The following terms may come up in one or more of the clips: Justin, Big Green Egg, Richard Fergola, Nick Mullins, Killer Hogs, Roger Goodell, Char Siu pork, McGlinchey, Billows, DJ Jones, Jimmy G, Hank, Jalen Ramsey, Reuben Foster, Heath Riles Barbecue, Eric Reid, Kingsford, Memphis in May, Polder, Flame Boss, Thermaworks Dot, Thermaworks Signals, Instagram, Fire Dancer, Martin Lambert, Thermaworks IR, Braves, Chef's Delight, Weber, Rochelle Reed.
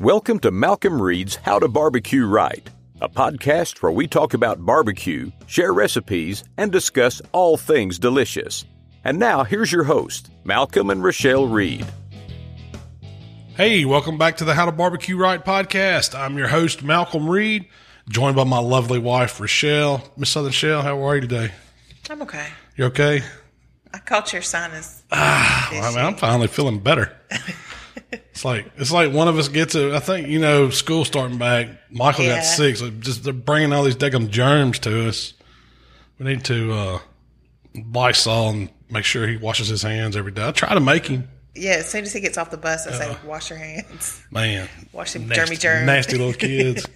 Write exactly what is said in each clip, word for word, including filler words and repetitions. Welcome to Malcolm Reed's How to Barbecue Right, a podcast where we talk about barbecue, share recipes, and discuss all things delicious. And now, here's your host, Malcolm and Rochelle Reed. Hey, welcome back to the How to Barbecue Right podcast. I'm your host, Malcolm Reed, joined by my lovely wife, Rochelle. Miss Southern Shell, how are you today? I'm okay. You okay? I caught your sinus. Ah, well, I mean, I'm finally feeling better. It's like it's like one of us gets it. I think, you know, school starting back. Michael yeah. got sick. So just they're bringing all these daggum germs to us. We need to uh, Lysol and make sure he washes his hands every day. I try to make him. Yeah, as soon as he gets off the bus, I uh, say, wash your hands. Man. Wash them germy germs. Nasty little kids.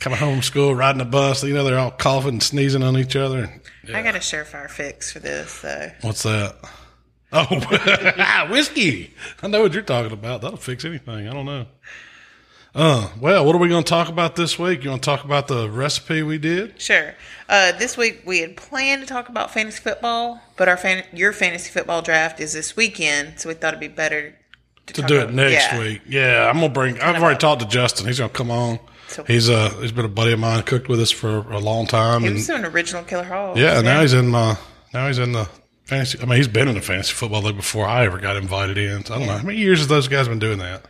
Coming home from school, riding the bus. You know, they're all coughing and sneezing on each other. Yeah. I got a surefire fix for this. So. What's that? Oh, whiskey. I know what you're talking about. That'll fix anything. I don't know. Uh, well, what are we going to talk about this week? You want to talk about the recipe we did? Sure. Uh, this week we had planned to talk about fantasy football, but our fan- your fantasy football draft is this weekend, so we thought it'd be better to, to do it about- next yeah. week. Yeah, I'm going to bring – I've already about- talked to Justin. He's going to come on. So, he's uh he's been a buddy of mine, cooked with us for a long time. He was and, an original Killer Hog. Yeah, man. now he's in uh now he's in the fantasy. I mean, he's been in the fantasy football league before I ever got invited in. So I don't yeah. know how many years have those guys been doing that.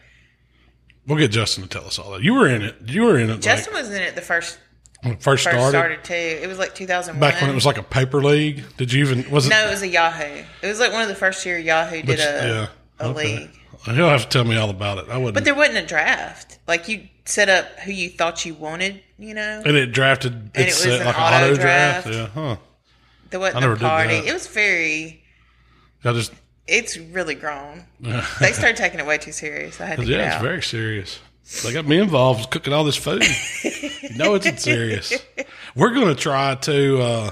We'll get Justin to tell us all that. You were in it. You were in it. Justin like, was in it the first when it first, first started. started too. It was like two thousand one. Back when it was like a paper league. Did you even was it? No, it was a Yahoo. It was like one of the first year Yahoo did but, a yeah. a okay. league. He'll have to tell me all about it. I wouldn't. But there wasn't a draft. Like you set up who you thought you wanted, you know. And it drafted. And it was set, an like auto, auto draft. draft. Yeah, huh? There wasn't I never a party. Did that. It was very. I just. It's really grown. They started taking it way too serious. I had to get yeah, out. It's very serious. They got me involved cooking all this food. No, it's serious. We're gonna try to uh,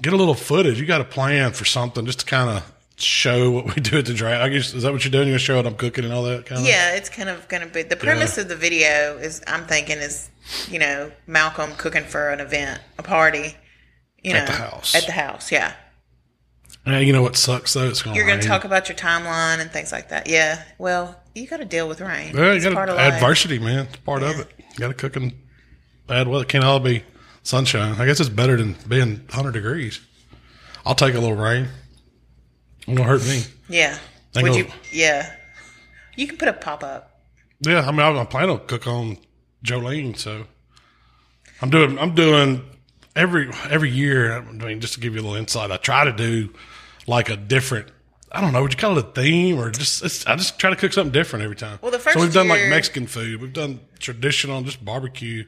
get a little footage. You got a plan for something just to kind of. Show what we do at the draft. I guess is that what you're doing? You're gonna show what I'm cooking and all that kind of. Yeah, it's kind of gonna be the premise yeah. of the video is I'm thinking is you know Malcolm cooking for an event, a party, you know, at the house. At the house, yeah. Yeah, you know what sucks though? It's gonna. You're rain. Gonna talk about your timeline and things like that. Yeah, well, you got to deal with rain. Yeah, it's you got adversity, life. Man. It's part yeah. of it. You got to cook in bad weather. Can't all be sunshine. I guess it's better than being one hundred degrees. I'll take a little rain. It won't hurt me. Yeah. Would you, yeah. You can put a pop-up. Yeah. I mean, I plan to cook on Jolene, so I'm doing, I'm doing every, every year. I mean, just to give you a little insight, I try to do like a different, I don't know, would you call it a theme or just, it's, I just try to cook something different every time. Well, the first So we've year, done like Mexican food. We've done traditional, just barbecue.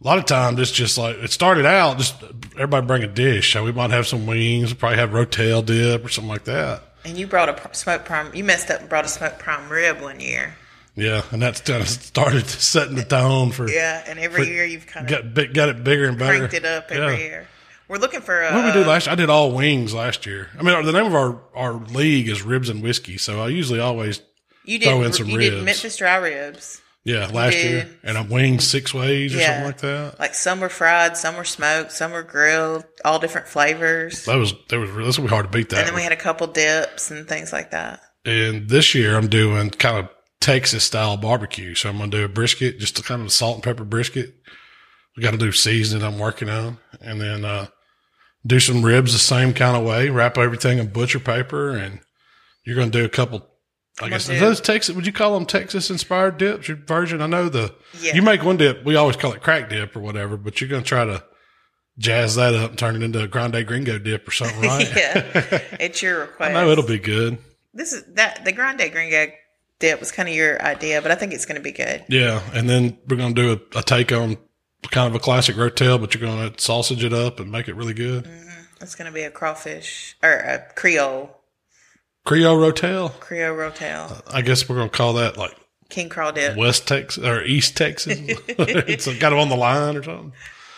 A lot of times it's just like it started out just everybody bring a dish. So we might have some wings, we'll probably have Rotel dip or something like that. And you brought a smoked prime. You messed up and brought a smoked prime rib one year. Yeah, and that's kind of started setting the tone for. Yeah, and every for, year you've kind of got, got it bigger and better. Cranked it up every yeah. year. We're looking for. A, what did we do last? I did all wings last year. I mean, the name of our, our league is Ribs and Whiskey, so I usually always you throw did, in some you ribs. You did Memphis dry ribs. Yeah, last year. And I winged six ways or yeah. something like that. Like some were fried, some were smoked, some were grilled, all different flavors. That was, that was really, this would be hard to beat that. And then we had a couple dips and things like that. And this year I'm doing kind of Texas style barbecue. So I'm going to do a brisket, just a kind of a salt and pepper brisket. We got to do seasoning I'm working on. And then, uh, do some ribs the same kind of way, wrap everything in butcher paper. And you're going to do a couple. I guess those Texas, would you call them Texas inspired dips? Your version, I know the yeah. you make one dip. We always call it crack dip or whatever, but you're going to try to jazz that up and turn it into a Grande Gringo dip or something, right? Yeah, it's your request. I know it'll be good. This is that the Grande Gringo dip was kind of your idea, but I think it's going to be good. Yeah, and then we're going to do a, a take on kind of a classic Rotel, but you're going to sausage it up and make it really good. Mm-hmm. It's going to be a crawfish or a Creole. Creole Rotel? Creole Rotel. I guess we're going to call that like King Crawl Dip. West Texas or East Texas. It's kind of on the line or something.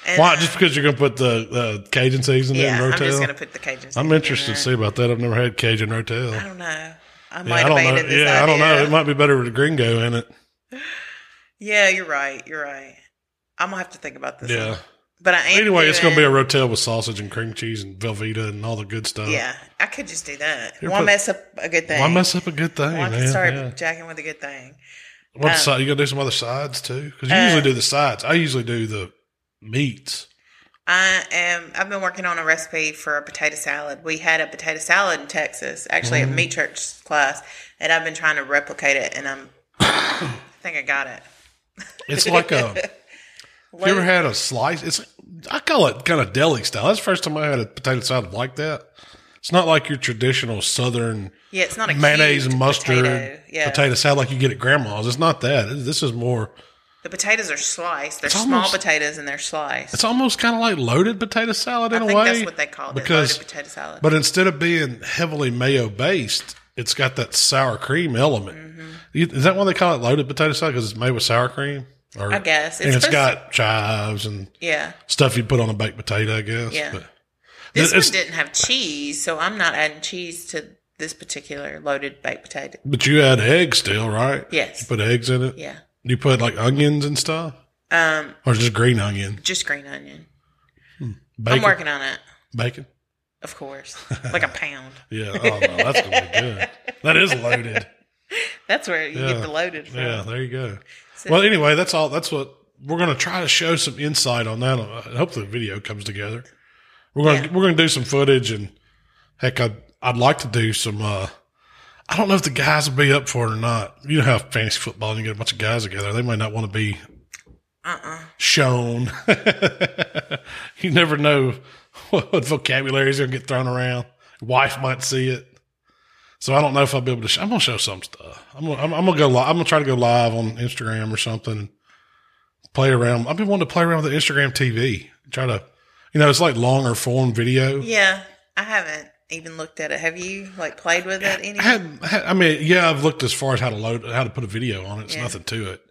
And why? Uh, just because you're going to put the uh, Cajun seasoning yeah, in Rotel? Yeah, I'm just going to put the Cajun seasoning I'm interested in to see about that. I've never had Cajun Rotel. I don't know. I might yeah, have made it this Yeah, idea. I don't know. It might be better with a gringo in it. Yeah, you're right. You're right. I'm going to have to think about this. Yeah. One. But I ain't Anyway, doing, it's going to be a Rotel with sausage and cream cheese and Velveeta and all the good stuff. Yeah, I could just do that. Why mess up a good thing? Why mess up a good thing? Why well, start yeah. jacking with a good thing? What side? You got to do some other sides too, because you uh, usually do the sides. I usually do the meats. I am. I've been working on a recipe for a potato salad. We had a potato salad in Texas, actually, mm. at meat church class, and I've been trying to replicate it. And I'm, I think I got it. It's like a. You ever had a slice? It's I call it kind of deli style. That's the first time I had a potato salad like that. It's not like your traditional Southern yeah, it's not a mayonnaise and mustard potato. Yeah. potato salad like you get at Grandma's. It's not that. This is more. The potatoes are sliced. They're small almost, potatoes and they're sliced. It's almost kind of like loaded potato salad in I think a way. That's what they call it, because, loaded potato salad. But instead of being heavily mayo-based, it's got that sour cream element. Mm-hmm. Is that why they call it loaded potato salad? Because it's made with sour cream? Or, I guess. It's and it's got chives and yeah. stuff you put on a baked potato, I guess. Yeah. But, This it's, one didn't have cheese, so I'm not adding cheese to this particular loaded baked potato. But you add eggs still, right? Yes. You put eggs in it? Yeah. You put, like, onions and stuff? Um, or just green onion? Just green onion. Hmm. Bacon. I'm working on it. Bacon? Of course. Like a pound. Yeah. Oh, no, that's going to be good. That is loaded. That's where you yeah. get the loaded from. Yeah, there you go. So, well, anyway, that's all. That's what we're going to try to show some insight on that. I hope the video comes together. We're gonna yeah. we're gonna do some footage, and heck, I'd I'd like to do some. Uh, I don't know if the guys will be up for it or not. You know how fantasy football, and you get a bunch of guys together, they may not want to be uh-uh. shown. You never know what vocabulary is gonna get thrown around. Wife might see it, so I don't know if I'll be able to. Sh- I'm gonna show some stuff. I'm gonna, I'm, I'm gonna go. Li- I'm gonna try to go live on Instagram or something. Play around. I've been wanting to play around with the Instagram T V. Try to. You know, it's like longer form video. Yeah, I haven't even looked at it. Have you like played with it? Any? I, had, I, had, I mean, yeah, I've looked as far as how to load, how to put a video on it. It's yeah. nothing to it,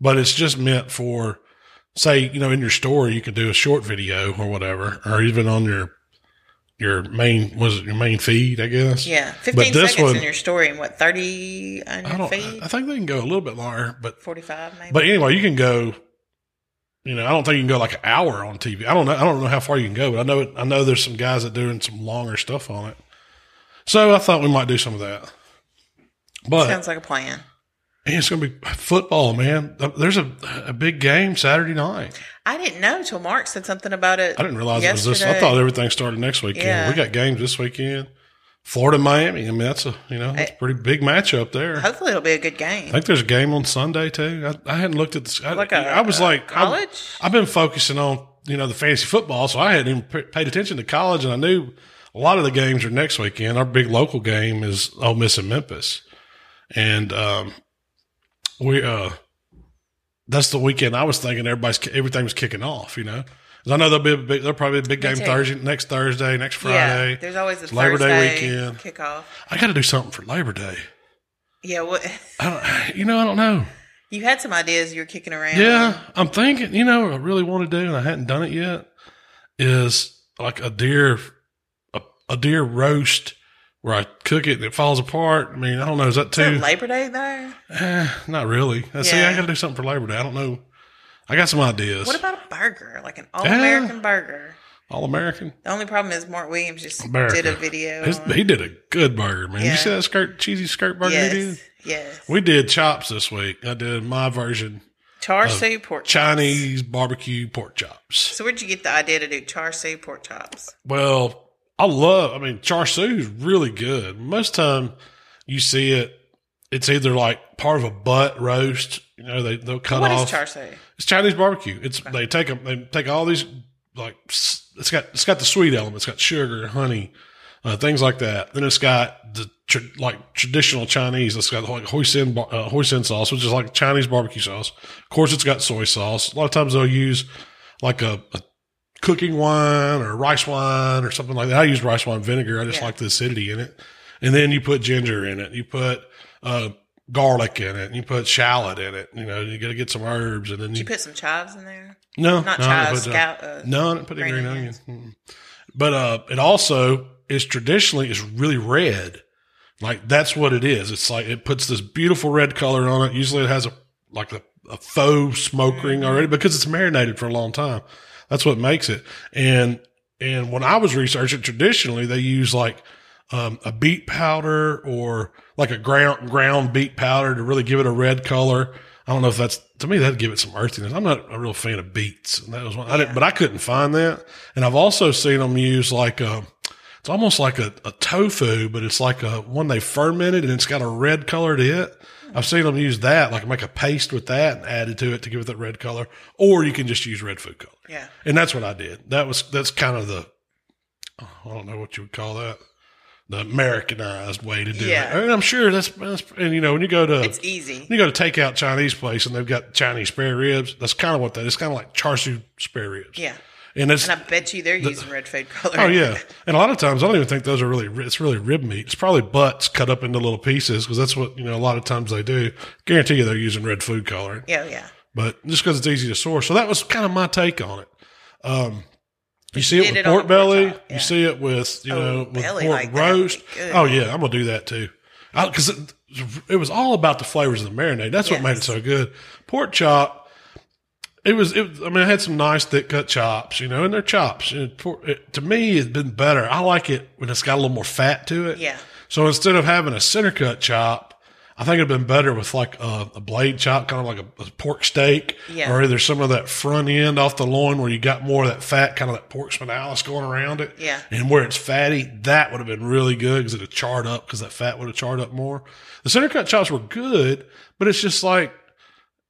but it's just meant for, say, you know, in your story, you can do a short video or whatever, or even on your your main was it your main feed, I guess. Yeah, fifteen seconds one, in your story, and what thirty on your I don't, feed? I think they can go a little bit longer, but forty-five maybe. But anyway, you can go. You know, I don't think you can go like an hour on T V. I don't know. I don't know how far you can go, but I know it, I know there's some guys that are doing some longer stuff on it. So I thought we might do some of that. But sounds like a plan. It's going to be football, man. There's a a big game Saturday night. I didn't know till Mark said something about it. I didn't realize yesterday. It was this. I thought everything started next weekend. Yeah. We got games this weekend. Florida, Miami. I mean, that's a you know that's a pretty big matchup there. Hopefully, it'll be a good game. I think there's a game on Sunday too. I, I hadn't looked at this. I, like a, I was like college. I, I've been focusing on you know the fantasy football, so I hadn't even paid attention to college, and I knew a lot of the games are next weekend. Our big local game is Ole Miss and Memphis, and um, we uh, that's the weekend. I was thinking everybody's everything was kicking off, you know. I know there'll be a big, there'll probably be a big game Thursday, next Thursday, next Friday. Yeah, there's always a Labor Thursday Day weekend kickoff. I got to do something for Labor Day. Yeah, what? I don't, you know, I don't know. You had some ideas you were kicking around. Yeah, I'm thinking. You know, what I really want to do, and I hadn't done it yet, is like a deer, a, a deer roast where I cook it and it falls apart. I mean, I don't know. Is that too is Labor Day though? Eh, not really. Yeah. See, I got to do something for Labor Day. I don't know. I got some ideas. What about a burger? Like an all-American yeah. burger. All-American? The only problem is Mark Williams just America. did a video. His, on... He did a good burger, man. Yeah. You see that skirt, cheesy skirt burger yes. he did? Yes. We did chops this week. I did my version. Char Siu pork chops. Chinese barbecue pork chops. So where'd you get the idea to do Char Siu pork chops? Well, I love, I mean, Char Siu is really good. Most time you see it, it's either like part of a butt roast. You know, they, they'll cut what off. What is Char Siu? It's Chinese barbecue. It's okay. they take them. They take all these like it's got it's got the sweet element. It's got sugar, honey, uh, things like that. Then it's got the tr- like traditional Chinese. It's got like hoisin uh, hoisin sauce, which is like Chinese barbecue sauce. Of course, it's got soy sauce. A lot of times they'll use like a, a cooking wine or rice wine or something like that. I use rice wine vinegar. I just yeah. like the acidity in it. And then you put ginger in it. You put uh. garlic in it, and you put shallot in it. You know, you got to get some herbs, and then you, you put some chives in there. No, not no, chives. I scout, uh, no, I didn't put green, green onions. onions. But uh, it also is traditionally is really red. Like that's what it is. It's like it puts this beautiful red color on it. Usually, it has a like a, a faux smoke mm-hmm. ring already because it's marinated for a long time. That's what makes it. And and when I was researching, traditionally they use like. Um, a beet powder or like a ground ground beet powder to really give it a red color. I don't know if that's, to me, that'd give it some earthiness. I'm not a real fan of beets. And that was one, yeah. I didn't, but I couldn't find that. And I've also seen them use like a, it's almost like a, a tofu, but it's like a one they fermented and it's got a red color to it. I've seen them use that, like make a paste with that and add it to it to give it that red color. Or you can just use red food color. Yeah. And that's what I did. That was, that's kind of the, I don't know what you would call that. The Americanized way to do yeah. it. And I'm sure that's, that's, and you know, when you go to, it's easy. When you go to takeout Chinese place and they've got Chinese spare ribs, that's kind of what that is. It's kind of like Char Siu spare ribs. Yeah. And, it's, and I bet you they're the, using red food color. Oh, yeah. And a lot of times I don't even think those are really, it's really rib meat. It's probably butts cut up into little pieces because that's what, you know, a lot of times they do. Guarantee you they're using red food coloring. Yeah, yeah. But just because it's easy to source. So that was kind of my take on it. Um, You see it with pork belly. Yeah. You see it with, you know, with pork roast. Oh, yeah. I'm going to do that too. Because it, it was all about the flavors of the marinade. That's what made it so good. Pork chop, it was, it, I mean, I had some nice thick cut chops, you know, and they're chops. It, pork, it, to me, it's been better. I like it when it's got a little more fat to it. Yeah. So instead of having a center cut chop, I think it'd been better with like a, a blade chop, kind of like a, a pork steak, yeah. or either some of that front end off the loin where you got more of that fat, kind of that pork spinalis going around it. Yeah. And where it's fatty, that would have been really good because it would charred up because that fat would have charred up more. The center cut chops were good, but it's just like,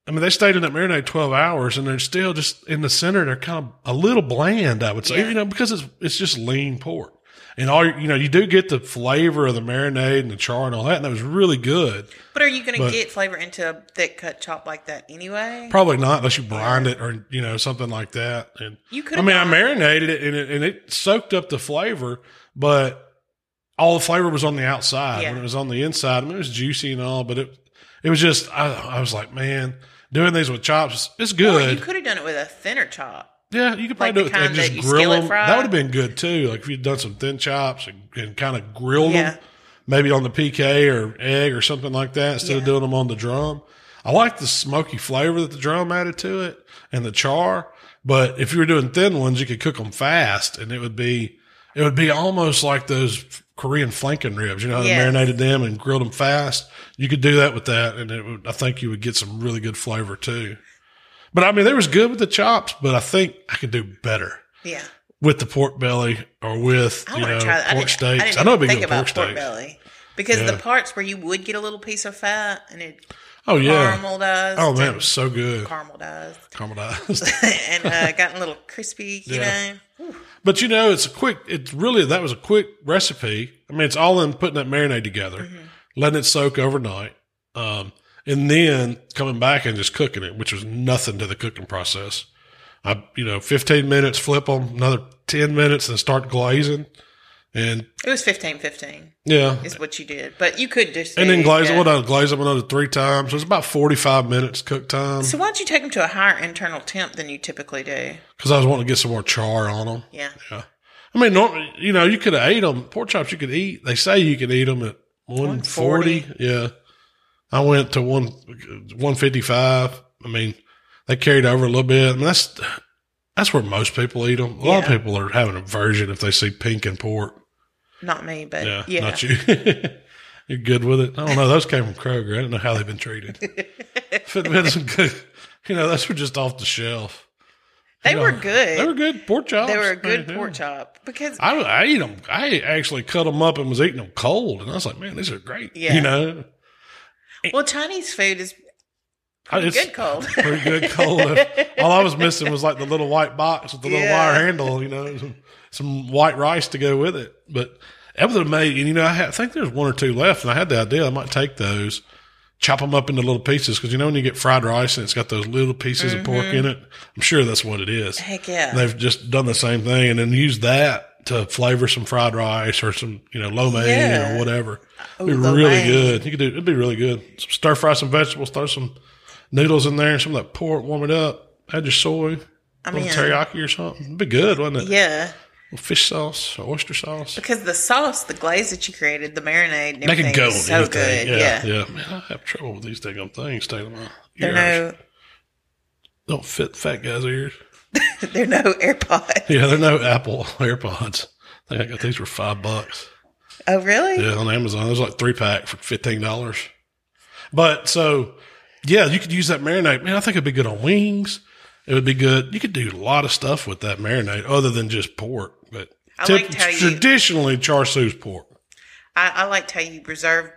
I mean, they stayed in that marinade twelve hours and they're still just in the center. They're kind of a little bland, I would say, yeah. you know, because it's, it's just lean pork. And all, you know, you do get the flavor of the marinade and the char and all that, and that was really good. But are you going to get flavor into a thick cut chop like that anyway? Probably not, unless you brine it or, you know, something like that. And you could. I mean, I marinated it and, it and it soaked up the flavor, but all the flavor was on the outside. Yeah. When it was on the inside, I mean, it was juicy and all, but it it was just, I, I was like, man, doing these with chops, it's good. Or you could have done it with a thinner chop. Yeah, you could probably like do it and just grill them. Fried. That would have been good too. Like if you'd done some thin chops and, and kind of grilled yeah. them, maybe on the P K or egg or something like that instead yeah. of doing them on the drum. I like the smoky flavor that the drum added to it and the char, but if you were doing thin ones, you could cook them fast and it would be, it would be almost like those Korean flanking ribs, you know, yes. they marinated them and grilled them fast. You could do that with that and it would, I think you would get some really good flavor too. But I mean, they was good with the chops, but I think I could do better. Yeah. With the pork belly or with, you know, pork I steaks. I, didn't I know it'd be good with pork steaks. Pork belly because yeah. the parts where you would get a little piece of fat and it oh, yeah. caramelized. Oh, man, it was so good. Caramelized. Caramelized. and uh, gotten a little crispy, you yeah. know. Whew. But, you know, it's a quick, it's really, that was a quick recipe. I mean, it's all in putting that marinade together, mm-hmm. letting it soak overnight. Um, And then coming back and just cooking it, which was nothing to the cooking process. I, you know, fifteen minutes, flip them, another ten minutes and start glazing. And it was fifteen, fifteen. Yeah. Is what you did. But you could just. And then glaze them. Yeah. Well, I glaze them another three times. So it's about forty-five minutes cook time. So why don't you take them to a higher internal temp than you typically do? Because I was wanting to get some more char on them. Yeah. Yeah. I mean, normally, you know, you could have ate them. Pork chops you could eat. They say you could eat them at one forty. one forty. Yeah. I went to one, one fifty-five. I mean, they carried over a little bit. I mean, that's, that's where most people eat them. A yeah. lot of people are having an aversion if they see pink in pork. Not me, but yeah. yeah. Not you. You're good with it. I don't know. Those came from Kroger. I don't know how they've been treated. If it had been some good, you know, those were just off the shelf. They you know, were good. They were good pork chops. They were a good right pork there. Chop because I, I ate them. I actually cut them up and was eating them cold. And I was like, man, these are great. Yeah. You know? Well, Chinese food is pretty it's good cold. Pretty good cold. All I was missing was like the little white box with the little yeah. wire handle, you know, some, some white rice to go with it. But everything made, and you know, I, had, I think there's one or two left, and I had the idea I might take those, chop them up into little pieces, because you know when you get fried rice and it's got those little pieces mm-hmm. of pork in it, I'm sure that's what it is. Heck yeah. And they've just done the same thing and then used that to flavor some fried rice or some, you know, lo mein yeah. or whatever. It'd be Ooh, really good. You could do, it'd be really good. Stir fry some vegetables, throw some noodles in there, some of that pork, warm it up, add your soy, I mean, a little teriyaki or something. It'd be good, wouldn't it? Yeah. A little fish sauce, oyster sauce. Because the sauce, the glaze that you created, the marinade and everything go is so good. Yeah, yeah. yeah. Man, I have trouble with these daggone things. Taking my ears. No, don't fit fat guys' ears. They're no AirPods. Yeah, they're no Apple AirPods. I think I got these for five bucks. Oh, really? Yeah, on Amazon. There's like three pack for fifteen dollars. But so Yeah, you could use that marinade. Man, I think it'd be good on wings. It would be good. You could do a lot of stuff with that marinade other than just pork. But I tip, liked how you, traditionally, Char Siu's pork. I, I liked how you preserved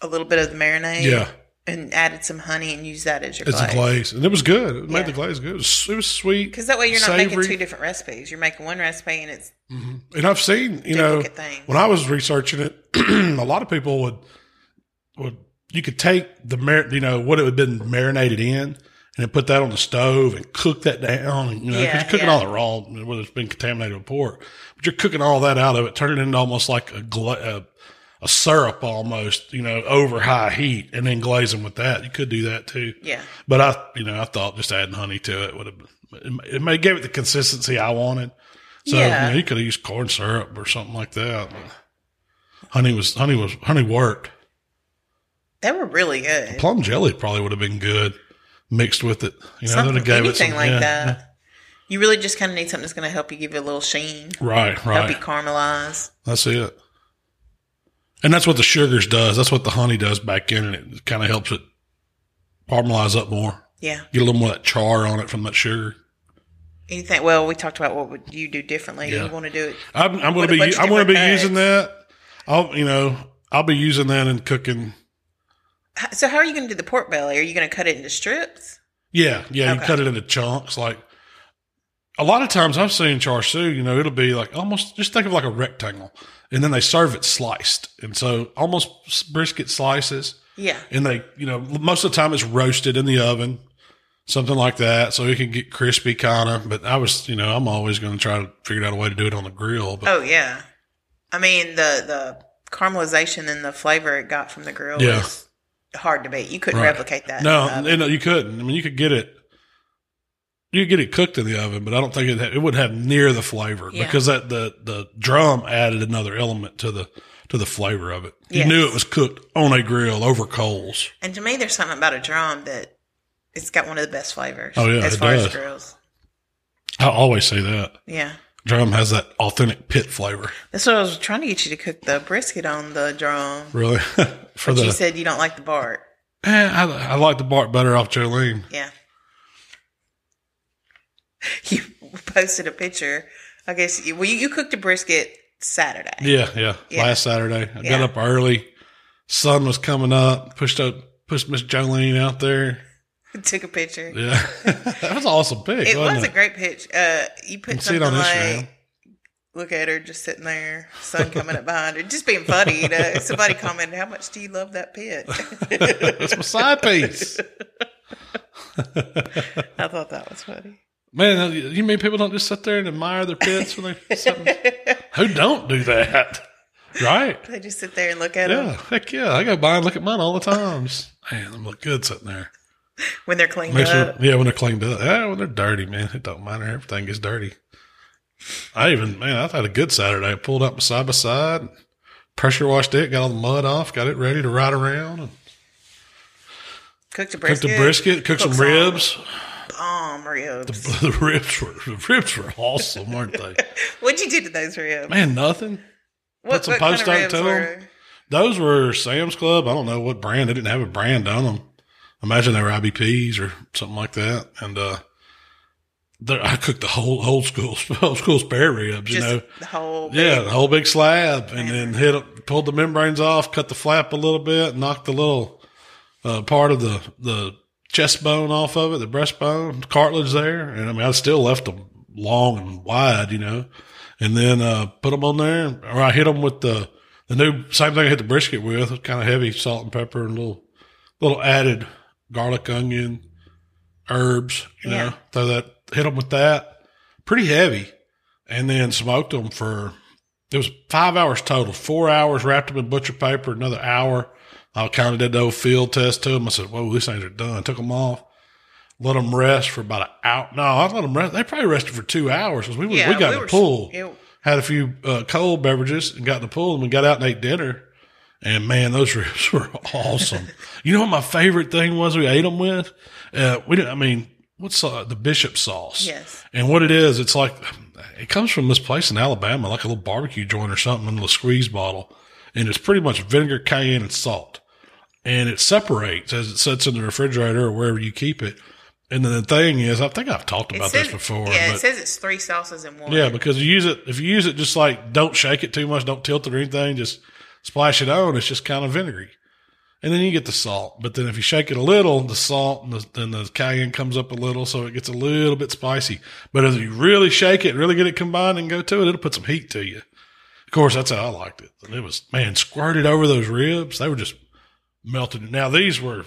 a little bit of the marinade. Yeah. And added some honey and used that as your glaze. As a glaze. And it was good. It made yeah. the glaze good. It was, it was sweet. Because that way you're not savory. Making two different recipes. You're making one recipe and it's mm-hmm. And I've seen, you know, things. When I was researching it, a lot of people would, would you could take the, mar- you know, what it would have been marinated in and put that on the stove and cook that down. You know, yeah, 'cause you're cooking yeah. all the raw, whether it's been contaminated with pork. But you're cooking all that out of it, turning it into almost like a glaze. A syrup almost, you know, over high heat and then glaze them with that. You could do that too. Yeah. But I, you know, I thought just adding honey to it would have, it, it may give it the consistency I wanted. So yeah. you, know, you could have used corn syrup or something like that. But honey was, honey was, honey worked. They were really good. The plum jelly probably would have been good mixed with it. You know, something, gave anything it some, like yeah, that. Yeah. You really just kind of need something that's going to help you give it a little sheen. Right, right. Help you caramelize. That's it. And that's what the sugars does. That's what the honey does back in, and it kind of helps it caramelize up more. Yeah. Get a little more of that char on it from that sugar. You think, well, we talked about what would you do differently. Yeah. You want to do it. I'm, I'm going to be, I'm going to be cuts. using that. I'll, you know, I'll be using that in cooking. So how are you going to do the pork belly? Are you going to cut it into strips? Yeah. Yeah. Okay. You cut it into chunks. Like a lot of times I've seen Char Siu, you know, it'll be like almost, just think of like a rectangle. And then they serve it sliced. And so almost brisket slices. Yeah. And they, you know, most of the time it's roasted in the oven, something like that. So it can get crispy kind of. But I was, you know, I'm always going to try to figure out a way to do it on the grill. But. Oh, yeah. I mean, the, the caramelization and the flavor it got from the grill yeah. was hard to beat. You couldn't right. replicate that. No, and you couldn't. I mean, you could get it. You get it cooked in the oven, but I don't think it ha- it would have near the flavor yeah. because that the, the drum added another element to the to the flavor of it. Yes. You knew it was cooked on a grill over coals. And to me, there's something about a drum that it's got one of the best flavors. Oh yeah, as it far does. As grills. I always say that. Yeah, drum has that authentic pit flavor. That's what I was trying to get you to cook the brisket on the drum. Really? For but the, you said you don't like the bark. Eh, I, I like the bark better off Jolene. Yeah. You posted a picture. I guess you, well, you, you cooked a brisket Saturday. Yeah, yeah, yeah. Last Saturday. I yeah. got up early. Sun was coming up. Pushed up, pushed Miss Jolene out there. Took a picture. Yeah. That was an awesome pic. It wasn't was it? a great pitch. Uh, you put you something on like, Instagram. Look at her just sitting there, sun coming up behind her, just being funny. You know? Somebody commented, how much do you love that pit? That's my side piece. I thought that was funny. Man, you mean people don't just sit there and admire their pits when they're something? Who don't do that? Right. They just sit there and look at yeah, them. Yeah, heck yeah. I go by and look at mine all the time. Just, man, them look good sitting there. When they're cleaned Make up. Sure, yeah, when they're cleaned up. Yeah, when they're dirty, man. It don't matter. Everything is dirty. I even, man, I've had a good Saturday. I pulled up side by side, pressure washed it, got all the mud off, got it ready to ride around. And cooked a brisket. Cooked a brisket, cooked, cooked some ribs. On. Bomb ribs. The, the ribs were the ribs were awesome, weren't they? What'd you do to those ribs? Man, nothing. What, Put some post kind of ribs on were? Them. Those were Sam's Club. I don't know what brand. They didn't have a brand on them. Imagine they were I B Ps or something like that. And uh, I cooked the whole old school old school spare ribs. Just you know, the whole big, yeah, the whole big slab, man. And then hit pulled the membranes off, cut the flap a little bit, knocked the little uh, part of the the. chest bone off of it, the breastbone, cartilage there. And I mean, I still left them long and wide, you know, and then, uh, put them on there or I hit them with the, the new, same thing I hit the brisket with. It was kind of heavy salt and pepper and a little, little added garlic, onion, herbs, you yeah. know, throw that, hit them with that pretty heavy and then smoked them for, it was five hours total, four hours, wrapped them in butcher paper, another hour. I kind of did the old field test to them. I said, whoa, these things are done. Took them off, let them rest for about an hour. No, I let them rest. They probably rested for two hours because we, yeah, we got we in the pool, it, had a few uh, cold beverages and got in the pool and we got out and ate dinner. And, man, those ribs were awesome. You know what my favorite thing was we ate them with? Uh, we didn't, I mean, what's uh, the bishop sauce? Yes. And what it is, it's like it comes from this place in Alabama, like a little barbecue joint or something in a little squeeze bottle. And it's pretty much vinegar, cayenne, and salt. and it separates as it sits in the refrigerator or wherever you keep it. And then the thing is, I think I've talked about says, this before. Yeah, but, it says it's three sauces in one. Yeah, because you use it, if you use it just like, don't shake it too much, don't tilt it or anything, just splash it on, it's just kind of vinegary. And then you get the salt. But then if you shake it a little, the salt and the, then the cayenne comes up a little, so it gets a little bit spicy. But if you really shake it, really get it combined and go to it, it'll put some heat to you. Of course, that's how I liked it. And it was, man, squirted over those ribs. They were just melted. Now, these were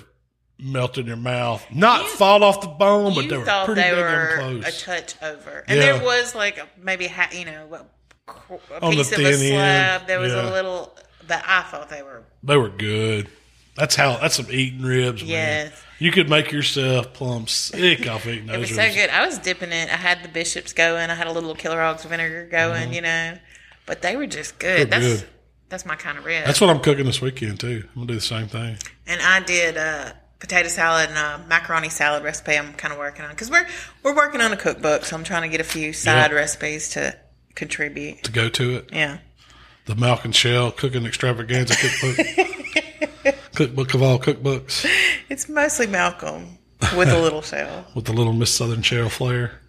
melted in your mouth. Not you, fall off the bone, but they were pretty they big were and close. A touch over. And yeah. There was like maybe, you know, a on piece the of a slab. End. There was yeah. a little, but I thought they were. They were good. That's how. That's some eating ribs, yes. man. You could make yourself plumb sick off eating those ribs. It was ribs. So good. I was dipping it. I had the bishops going. I had a little Killer Hogs vinegar going, mm-hmm. you know. But they were just good. They're that's good. That's my kind of rib. That's what I'm cooking this weekend, too. I'm going to do the same thing. And I did uh, potato salad and a macaroni salad recipe I'm kind of working on. Because we're, we're working on a cookbook, so I'm trying to get a few side yep. recipes to contribute. To go to it? Yeah. The Malcolm Shell Cooking Extravaganza Cookbook. Cookbook of all cookbooks. It's mostly Malcolm with a little shell. With a little Miss Southern Shell flair.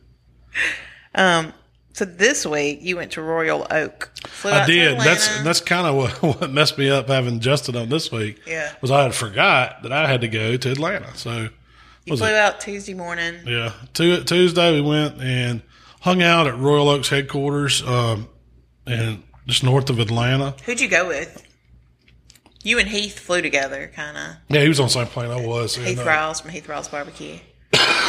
Um. So this week you went to Royal Oak. Flew I did. That's that's kind of what, what messed me up having Justin on this week. Yeah. Was I had forgot that I had to go to Atlanta. So you flew it? out Tuesday morning. Yeah. T- Tuesday we went and hung out at Royal Oak's headquarters, um, and just north of Atlanta. Who'd you go with? You and Heath flew together, kind of. Yeah, he was on the same plane I was. Heath Riles from Heath Riles Barbecue.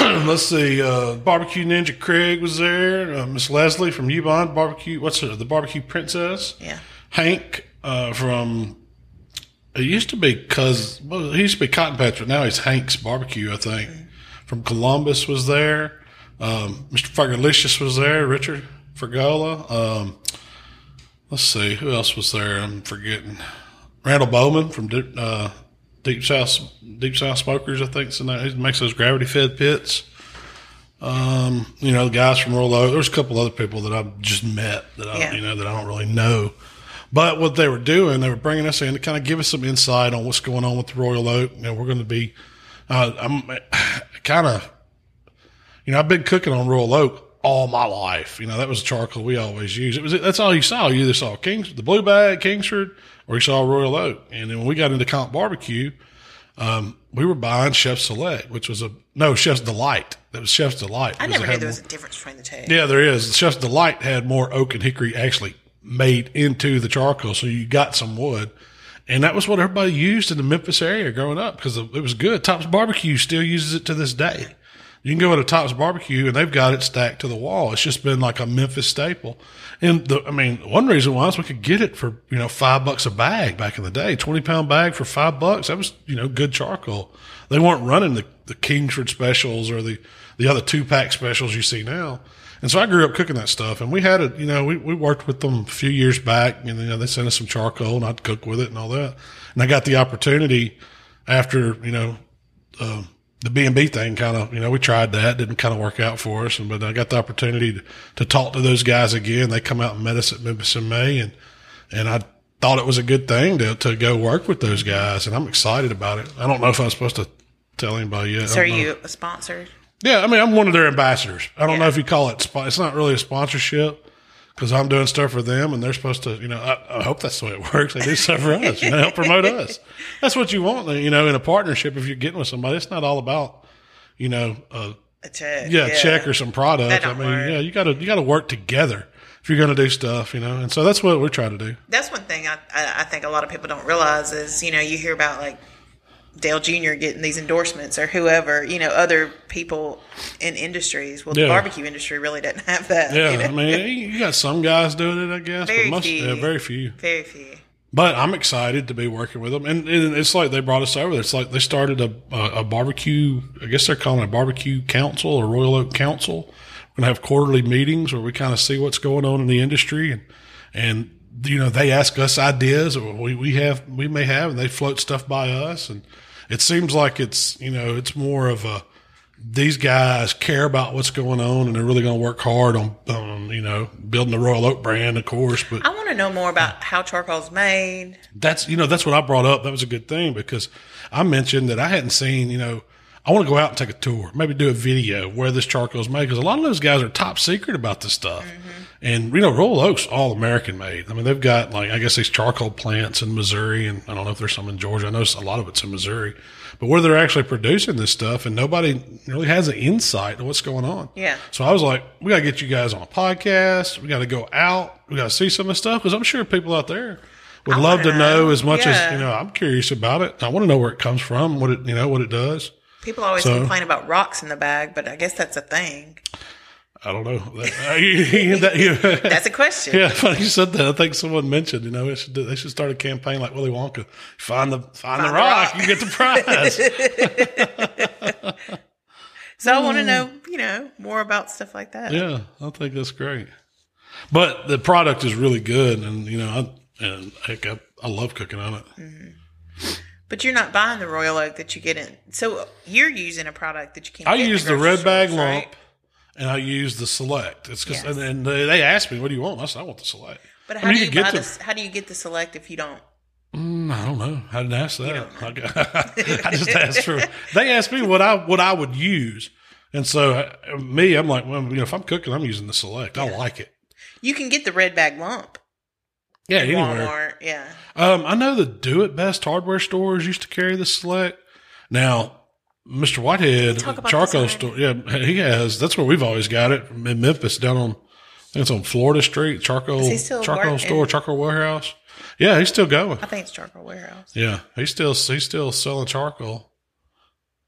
Let's see. Uh, Barbecue Ninja Craig was there. Uh, Miss Leslie from Ubon Barbecue. What's her? The Barbecue Princess. Yeah. Hank uh, from. It used to be cuz well, he used to be Cotton Patch, but now he's Hank's Barbecue, I think. Mm-hmm. From Columbus was there. Um, Mister Fergalicious was there. Richard Fergola. Um, let's see. Who else was there? I'm forgetting. Randall Bowman from Deep, uh, Deep South Deep South Smokers, I think. So he makes those gravity-fed pits. Um, you know, the guys from Royal Oak. There's a couple other people that I've just met that I, yeah. you know, that I don't really know. But what they were doing, they were bringing us in to kind of give us some insight on what's going on with the Royal Oak. And you know, we're going to be uh, – I'm kind of – you know, I've been cooking on Royal Oak all my life. You know, that was the charcoal we always used. It was that's all you saw. You either saw Kings, the Blue Bag, Kingsford, or you saw Royal Oak. And then when we got into Comp Barbecue, um, we were buying Chef's Select, which was a no Chef's Delight. That was Chef's Delight. I never knew there was a difference between the two. Yeah, there is. Chef's Delight had more oak and hickory actually made into the charcoal, so you got some wood. And that was what everybody used in the Memphis area growing up because it was good. Top's Barbecue still uses it to this day. You can go to Top's Barbecue, and they've got it stacked to the wall. It's just been like a Memphis staple. And, the, I mean, one reason why is we could get it for, you know, five bucks a bag back in the day. twenty-pound bag for five bucks. That was, you know, good charcoal. They weren't running the, the Kingsford specials or the, the other two-pack specials you see now. And so I grew up cooking that stuff. And we had it, you know, we, we worked with them a few years back. And, you know, they sent us some charcoal, and I'd cook with it and all that. And I got the opportunity after, you know, um, the B and B thing kind of, you know, we tried that. Didn't kind of work out for us. And, but I got the opportunity to, to talk to those guys again. They come out and met us at Memphis in May. And, and I thought it was a good thing to, to go work with those guys. And I'm excited about it. I don't know if I'm supposed to tell anybody yet. So are you a sponsor? Yeah. I mean, I'm one of their ambassadors. I don't yeah. know if you call it, sp- it's not really a sponsorship because I'm doing stuff for them and they're supposed to, you know, I, I hope that's the way it works. They do stuff for us, you know, help promote us. That's what you want, you know, in a partnership. If you're getting with somebody, it's not all about, you know, uh, a check, yeah, yeah. check or some product. I mean, work. yeah, you gotta, you gotta work together if you're going to do stuff, you know? And so that's what we're trying to do. That's one thing I, I think a lot of people don't realize is, you know, you hear about like Dale Junior getting these endorsements or whoever, you know, other people in industries. Well, the yeah. barbecue industry really doesn't have that. Yeah, you know? I mean, you got some guys doing it, I guess. Very but most, few. Yeah, very few. Very few. But I'm excited to be working with them. And, and it's like they brought us over. It's like they started a, a, a barbecue, I guess they're calling it a barbecue council or Royal Oak Council. We're going to have quarterly meetings where we kind of see what's going on in the industry and, and, you know, they ask us ideas or we, we have, we may have, and they float stuff by us. And it seems like it's, you know, it's more of a these guys care about what's going on, and they're really going to work hard on, on, you know, building the Royal Oak brand, of course. But I want to know more about how charcoal's made. That's, you know, that's what I brought up. That was a good thing, because I mentioned that I hadn't seen, you know, I want to go out and take a tour, maybe do a video where this charcoal's made, because a lot of those guys are top secret about this stuff. Mm-hmm. And, you know, Royal Oak's all American made. I mean, they've got, like, I guess these charcoal plants in Missouri, and I don't know if there's some in Georgia. I know a lot of it's in Missouri. But where they're actually producing this stuff, and nobody really has an insight to what's going on. Yeah. So I was like, we got to get you guys on a podcast. We got to go out. We got to see some of this stuff, because I'm sure people out there would I love to know, know as much yeah. as, you know, I'm curious about it. I want to know where it comes from, what it, you know, what it does. People always so, complain about rocks in the bag, but I guess that's a thing. I don't know. That's a question. Yeah, funny you said that. I think someone mentioned, you know, they should, do, they should start a campaign like Willy Wonka. Find the find, find the, rock, the rock, you get the prize. So I want to know, you know, more about stuff like that. Yeah, I think that's great. But the product is really good, and you know, I, and heck, I, I love cooking on it. Mm-hmm. But you're not buying the Royal Oak that you get in. So you're using a product that you can't. I get use in the, the red bag lump. Right? And I use the select. It's because, yes. and, and they asked me, "What do you want?" I said, "I want the select." But how I mean, do you, you buy the, the? How do you get the select if you don't? Mm, I don't know. I didn't ask that. I, I just asked for. They asked me what I what I would use, and so I, me, I'm like, well, you know, if I'm cooking, I'm using the select. Yeah. I like it. You can get the red bag lump. Yeah, anywhere. Walmart, yeah. Um, I know the Do It Best hardware stores used to carry the select. Now, Mister Whitehead, charcoal store, yeah, he has. That's where we've always got it in Memphis, down on, I think it's on Florida Street, charcoal, charcoal store, charcoal warehouse. Yeah, he's still going. I think it's charcoal warehouse. Yeah, he's still he's still selling charcoal,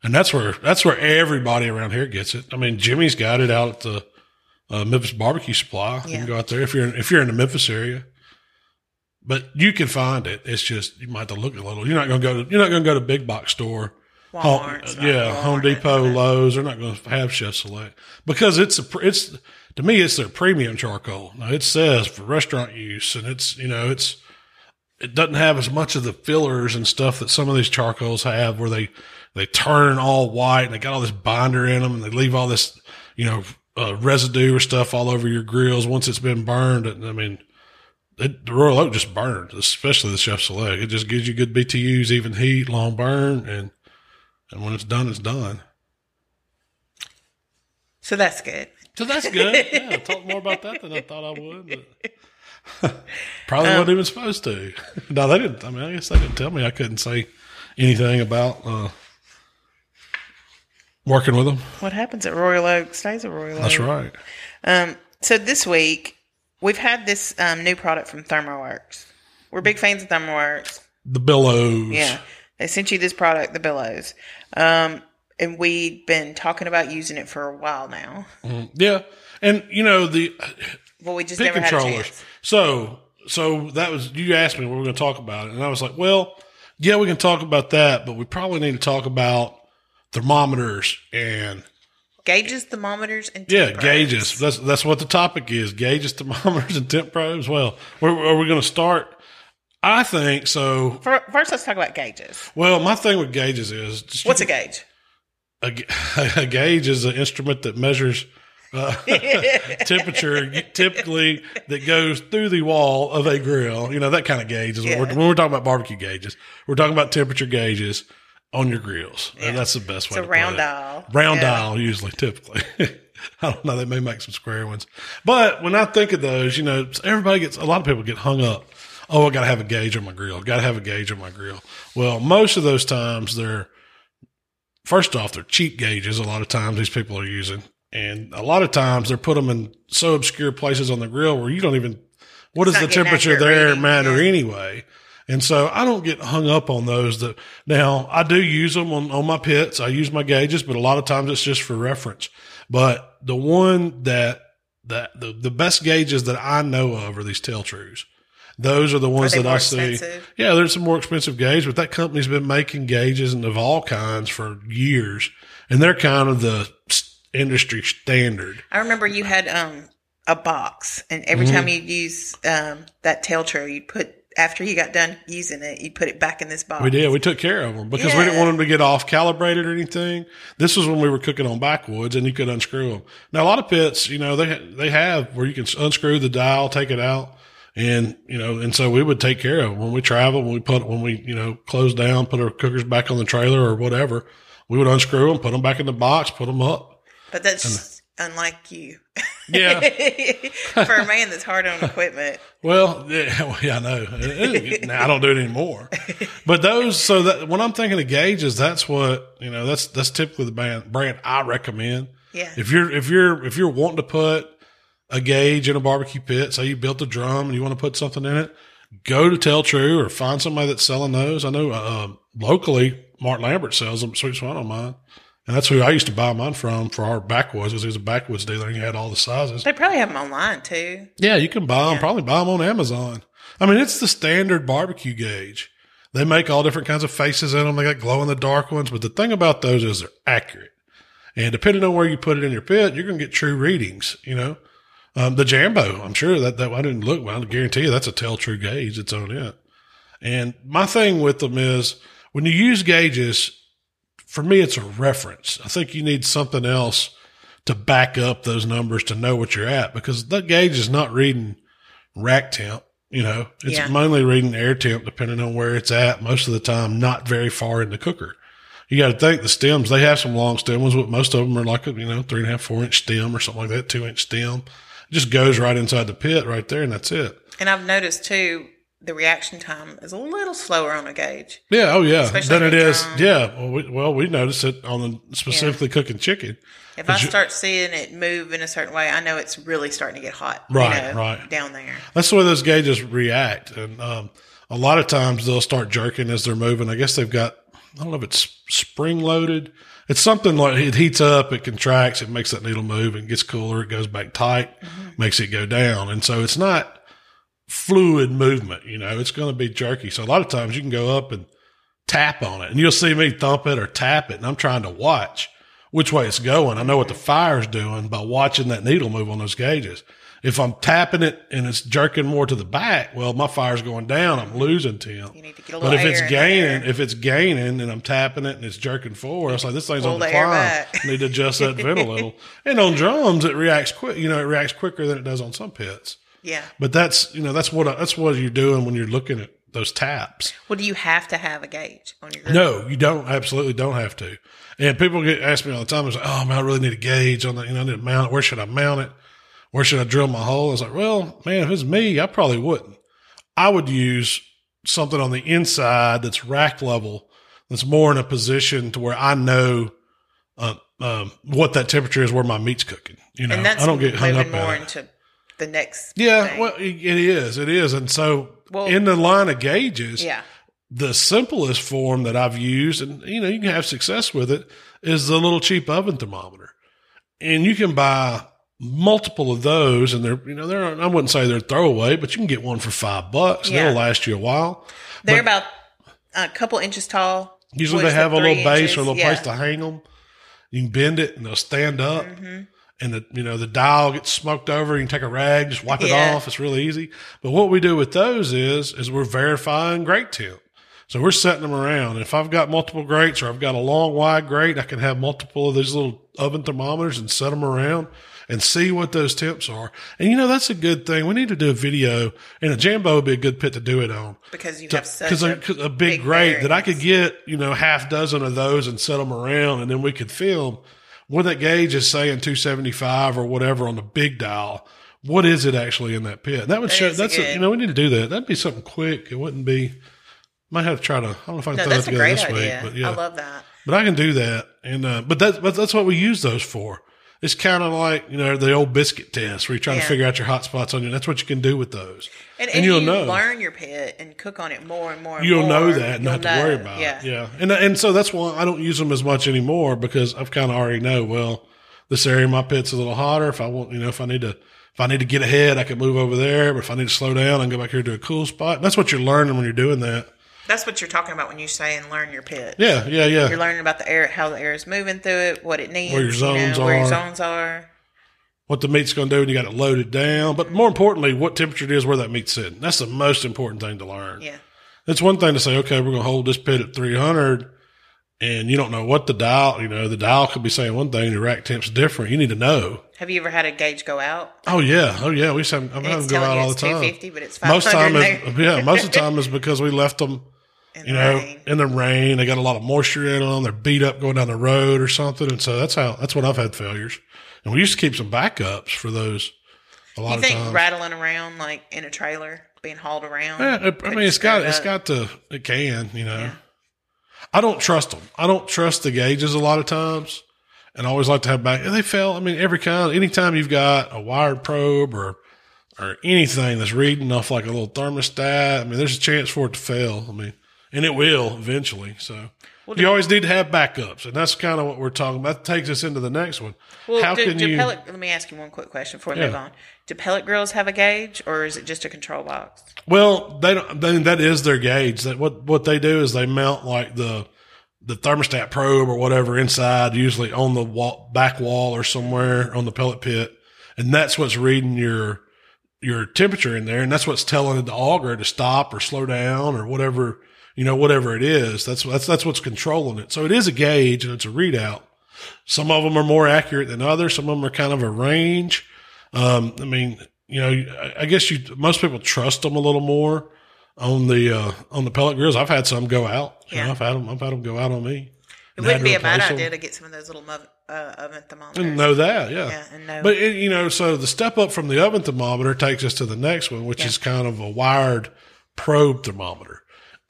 and that's where that's where everybody around here gets it. I mean, Jimmy's got it out at the uh, Memphis Barbecue Supply. Yeah. You can go out there if you're in, if you're in the Memphis area. But you can find it. It's just you might have to look a little. You're not gonna go to you're not gonna go to a big box store. Walmart, Home, yeah, Walmart, Home Depot, right. Lowe's, they're not going to have Chef Select because it's a, it's to me it's their premium charcoal. Now it says for restaurant use, and it's you know it's it doesn't have as much of the fillers and stuff that some of these charcoals have, where they they turn all white and they got all this binder in them and they leave all this you know uh, residue or stuff all over your grills once it's been burned. And I mean, it, the Royal Oak just burned, especially the Chef Select. It just gives you good B T Us, even heat, long burn, and And when it's done, it's done. So that's good. So that's good. Yeah, I talked more about that than I thought I would. But probably um, wasn't even supposed to. No, they didn't. I mean, I guess they didn't tell me I couldn't say anything about uh, working with them. What happens at Royal Oak stays at Royal Oak. That's right. Um, so this week, we've had this um, new product from Thermaworks. We're big fans of Thermaworks. The Billows. Yeah. They sent you this product, the Billows, um, and we've been talking about using it for a while now. Mm, yeah, and you know the well, we just never had a chance. So, so that was you asked me what we were going to talk about it, and I was like, well, yeah, we can talk about that, but we probably need to talk about thermometers and gauges, thermometers, and temp yeah, probes. gauges. That's that's what the topic is: gauges, thermometers, and temp probes. Well, where are we going to start? I think so. First, let's talk about gauges. Well, my thing with gauges is... Just, What's a gauge? A, a gauge is an instrument that measures uh, temperature, typically, that goes through the wall of a grill. You know, that kind of gauge is yeah. what we're, when we're talking about barbecue gauges. We're talking about temperature gauges on your grills. Yeah. And that's the best way to put it. It's a round dial. Round yeah. dial, usually, typically. I don't know. They may make some square ones. But when I think of those, you know, everybody gets... A lot of people get hung up. Oh, I got to have a gauge on my grill. Got to have a gauge on my grill. Well, most of those times they're, first off, they're cheap gauges. A lot of times these people are using, and a lot of times they're put them in so obscure places on the grill where you don't even, what it's is the temperature there reading. matter yeah. anyway. And so I don't get hung up on those that now I do use them on, on my pits. I use my gauges, but a lot of times it's just for reference. But the one that, that the, the best gauges that I know of are these Tel-Trus. Those are the ones are that I expensive? see. Yeah, there's some more expensive gauge, but that company's been making gauges and of all kinds for years, and they're kind of the industry standard. I remember you had um, a box, and every mm-hmm. time you'd use um, that Tel-Tru, you'd put after he got done using it, you put it back in this box. We did. We took care of them because yeah. we didn't want them to get off calibrated or anything. This was when we were cooking on backwoods and you could unscrew them. Now, a lot of pits, you know, they, they have where you can unscrew the dial, take it out. And, you know, and so we would take care of them when we travel, when we put, when we, you know, close down, put our cookers back on the trailer or whatever, we would unscrew them, put them back in the box, put them up. But that's and, unlike you. Yeah. For a man that's hard on equipment. Well, yeah, yeah, I know. It, it, now I don't do it anymore. But those, so that when I'm thinking of gauges, that's what, you know, that's, that's typically the brand, brand I recommend. Yeah. If you're, if you're, if you're wanting to put a gauge in a barbecue pit, say you built a drum and you want to put something in it, go to Tel-Tru or find somebody that's selling those. I know, uh, locally, Martin Lambert sells them, sweet swan on mine. And that's who I used to buy mine from for our backwoods, because he was a backwoods dealer and he had all the sizes. They probably have them online too. Yeah, you can buy them, yeah. probably buy them on Amazon. I mean, it's the standard barbecue gauge. They make all different kinds of faces in them. They got glow in the dark ones. But the thing about those is they're accurate. And depending on where you put it in your pit, you're going to get true readings, you know. Um, the Jambo, I'm sure that, that I didn't look, but I guarantee you that's a Tel-Tru gauge. It's on it. And my thing with them is when you use gauges, for me, it's a reference. I think you need something else to back up those numbers to know what you're at, because that gauge is not reading rack temp. You know, it's yeah. mainly reading air temp, depending on where it's at. Most of the time, not very far in the cooker. You got to think the stems, they have some long stem ones, but most of them are like a, you know, three and a half, four inch stem or something like that, two inch stem. It just goes right inside the pit right there. And that's it. And I've noticed too, the reaction time is a little slower on a gauge. Yeah, oh yeah. Especially than it is. Drum. Yeah, well we, well, we noticed it on the, specifically yeah. cooking chicken. If I you, start seeing it move in a certain way, I know it's really starting to get hot. Right, you know, right. Down there. That's the way those gauges react. And um, a lot of times they'll start jerking as they're moving. I guess they've got, I don't know if it's spring-loaded. It's something like it heats up, it contracts, it makes that needle move, it gets cooler, it goes back tight, mm-hmm. makes it go down. And so it's not fluid movement, you know, it's going to be jerky. So a lot of times you can go up and tap on it and you'll see me thump it or tap it. And I'm trying to watch which way it's going. I know what the fire's doing by watching that needle move on those gauges. If I'm tapping it and it's jerking more to the back, well, my fire's going down. I'm losing temp. You need to get a little but if air it's gaining, if it's gaining and I'm tapping it and it's jerking forward, it's like this thing's on the climb. I need to adjust that vent a little. And on drums, it reacts quick. You know, it reacts quicker than it does on some pits. Yeah. But that's, you know, that's what, that's what you're doing when you're looking at those taps. Well, do you have to have a gauge on your grill? No, you don't. Absolutely don't have to. And people get ask me all the time, it's like, oh man, I really need a gauge on that. You know, I need to mount it. Where should I mount it? Where should I drill my hole? I was like, well, man, if it's me, I probably wouldn't. I would use something on the inside that's rack level, that's more in a position to where I know, uh, um, what that temperature is where my meat's cooking. You know, and that's I don't get hung up more at into- the next yeah thing. Well, it is it is and so well, in the line of gauges, yeah the simplest form that I've used, and you know you can have success with it, is the little cheap oven thermometer. And you can buy multiple of those, and they're you know they're I wouldn't say they're throwaway, but you can get one for five bucks. Yeah. They'll last you a while. They're but about a couple inches tall. Usually they have a little base inches, or a little yeah. place to hang them. You can bend it and they'll stand up. Mm-hmm. And the, you know, the dial gets smoked over. You can take a rag, just wipe it yeah. off. It's really easy. But what we do with those is, is we're verifying grate temp. So we're setting them around. If I've got multiple grates, or I've got a long, wide grate, I can have multiple of these little oven thermometers and set them around and see what those temps are. And you know, that's a good thing. We need to do a video, and a Jambo would be a good pit to do it on. Because you to, have such a, a big, big grate variance. That I could get, you know, half dozen of those and set them around, and then we could film. When that gauge is saying two seventy-five or whatever on the big dial, what is it actually in that pit? That would that show. That's a, you know we need to do that. That'd be something quick. It wouldn't be. Might have to try to. I don't know if I can no, throw it together this idea. Week, but yeah, I love that. But I can do that, and uh, but that's but that's what we use those for. It's kind of like you know the old biscuit test where you're trying yeah. to figure out your hot spots on you. That's what you can do with those, and, and, and you'll you know. learn your pit and cook on it more and more. And you'll more, know that, and not have to worry about yeah. it. Yeah, and and so that's why I don't use them as much anymore, because I've kind of already know. Well, this area of my pit's a little hotter. If I want, you know, if I need to, if I need to get ahead, I can move over there. But if I need to slow down, I can go back here to a cool spot. And that's what you're learning when you're doing that. That's what you're talking about when you say and learn your pit. Yeah, yeah, yeah. You're learning about the air, how the air is moving through it, what it needs, where your zones you know, are. Where your zones are. what the meat's going to do when you got it loaded down, but more importantly, what temperature it is where that meat's sitting. That's the most important thing to learn. Yeah. It's one thing to say, okay, we're going to hold this pit at three hundred, and you don't know what the dial, you know, the dial could be saying one thing, your rack temp's different. You need to know. Have you ever had a gauge go out? Oh, yeah. Oh, yeah. We used to have, I've had them go out all the time. It's two fifty, but it's five hundred. Most time is, yeah, most of the time is because we left them, in you know, rain. in the rain. They got a lot of moisture in them. They're beat up going down the road or something. And so that's how, that's when I've had failures. And we used to keep some backups for those a lot of times. You think rattling around, like in a trailer, being hauled around? Yeah, it, I mean, it's got, it's got to, it can, you know. Yeah. I don't trust them. I don't trust the gauges a lot of times. And I always like to have back. They fail. I mean, every kind, anytime you've got a wired probe or, or anything that's reading off like a little thermostat, I mean, there's a chance for it to fail. I mean, and it will eventually. So well, you always need to have backups, and that's kind of what we're talking about. That takes us into the next one. Well, How do, can do you, pellet, let me ask you one quick question before we yeah. move on. Do pellet grills have a gauge, or is it just a control box? Well, they don't. They, that is their gauge. That what what they do is they mount like the the thermostat probe or whatever inside, usually on the wall, back wall or somewhere on the pellet pit, and that's what's reading your your temperature in there, and that's what's telling the auger to stop or slow down or whatever. You know, whatever it is, that's, that's, that's what's controlling it. So it is a gauge and it's a readout. Some of them are more accurate than others. Some of them are kind of a range. Um, I mean, you know, I guess you, most people trust them a little more on the, uh, on the pellet grills. I've had some go out. Yeah. You know, I've had them, I've had them go out on me. It wouldn't be a bad idea to get some of those little uh, oven thermometers. And know that, yeah. yeah and know. But, it, you know, so the step up from the oven thermometer takes us to the next one, which yeah. is kind of a wired probe thermometer.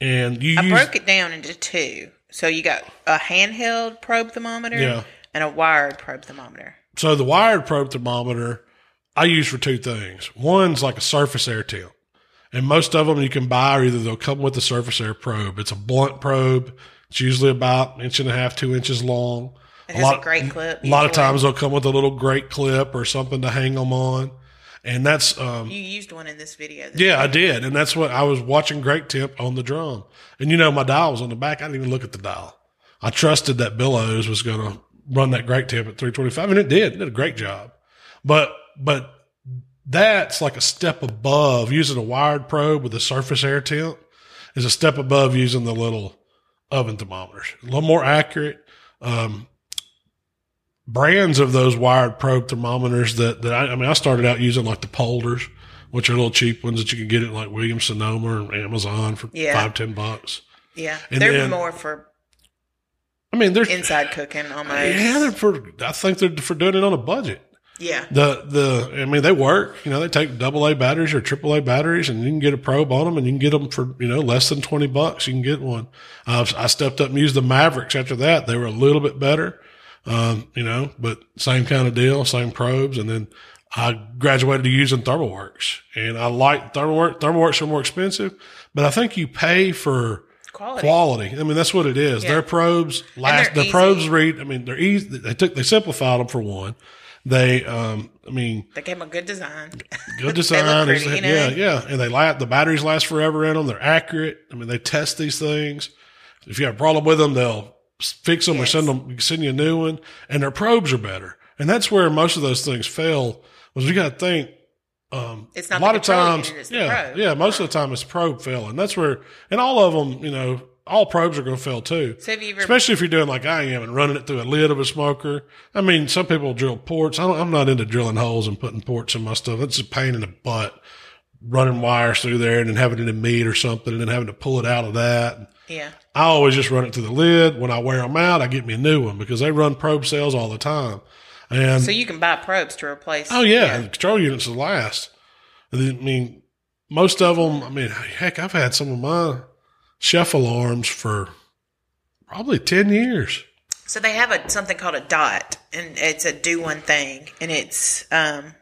And you I use, broke it down into two. So you got a handheld probe thermometer yeah. and a wired probe thermometer. So the wired probe thermometer I use for two things. One's like a surface air temp. And most of them you can buy, or either they'll come with a surface air probe. It's a blunt probe. It's usually about an inch and a half, two inches long. It has a, lot, a great clip. A lot of times they'll come with a little great clip or something to hang them on. And that's, um, you used one in this video. This yeah, day. I did. And that's what I was watching Great Temp on the drum. And you know, my dial was on the back. I didn't even look at the dial. I trusted that Billows was going to run that Great Temp at three twenty-five. And it did. It did a great job. But, but that's like a step above using a wired probe with a surface air temp is a step above using the little oven thermometers. A little more accurate. Um, brands of those wired probe thermometers that, that I, I mean, I started out using like the Polders, which are little cheap ones that you can get at like Williams Sonoma or Amazon for yeah. five, ten bucks. Yeah. And they're then, more for, I mean, they're inside cooking almost. Yeah. They're for, I think they're for doing it on a budget. Yeah. The, the, I mean, they work, you know, they take double A batteries or triple A batteries and you can get a probe on them and you can get them for, you know, less than twenty bucks. You can get one. Uh, I stepped up and used the Mavericks after that. They were a little bit better. Um, you know, but same kind of deal, same probes. And then I graduated to using Thermaworks, and I like Thermaworks. Thermaworks are more expensive, but I think you pay for quality. quality. I mean, that's what it is. Yeah. Their probes last, the probes read, I mean, they're easy. They took, they simplified them for one. They, um, I mean, they gave them a good design, good design. Pretty, yeah. You know? Yeah. And they last, the batteries last forever in them. They're accurate. I mean, they test these things. If you have a problem with them, they'll fix them yes. or send them, send you a new one, and their probes are better. And that's where most of those things fail was we got to think, um, it's not a lot of times, unit, it's yeah, the probe. yeah, most of the time it's probe failing. That's where, and all of them, you know, all probes are going to fail too. So have you ever, especially if you're doing like I am and running it through a lid of a smoker. I mean, some people drill ports. I don't, I'm not into drilling holes and putting ports in my stuff. It's a pain in the butt running wires through there and then having it in meat or something and then having to pull it out of that. Yeah. I always just run it through the lid. When I wear them out, I get me a new one because they run probe sales all the time. And so you can buy probes to replace. Oh yeah, yeah. The control units will last. I mean, most of them. I mean, heck, I've had some of my chef alarms for probably ten years. So they have a something called a Dot, and it's a do one thing, and it's um,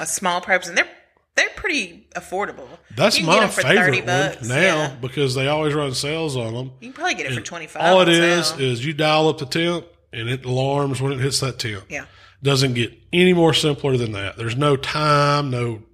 a small probes, and they're. They're pretty affordable. That's my favorite one now yeah. because they always run sales on them. You can probably get it and for twenty-five. All it is now. is you dial up the temp and it alarms when it hits that temp. Yeah, doesn't get any more simpler than that. There's no time, no,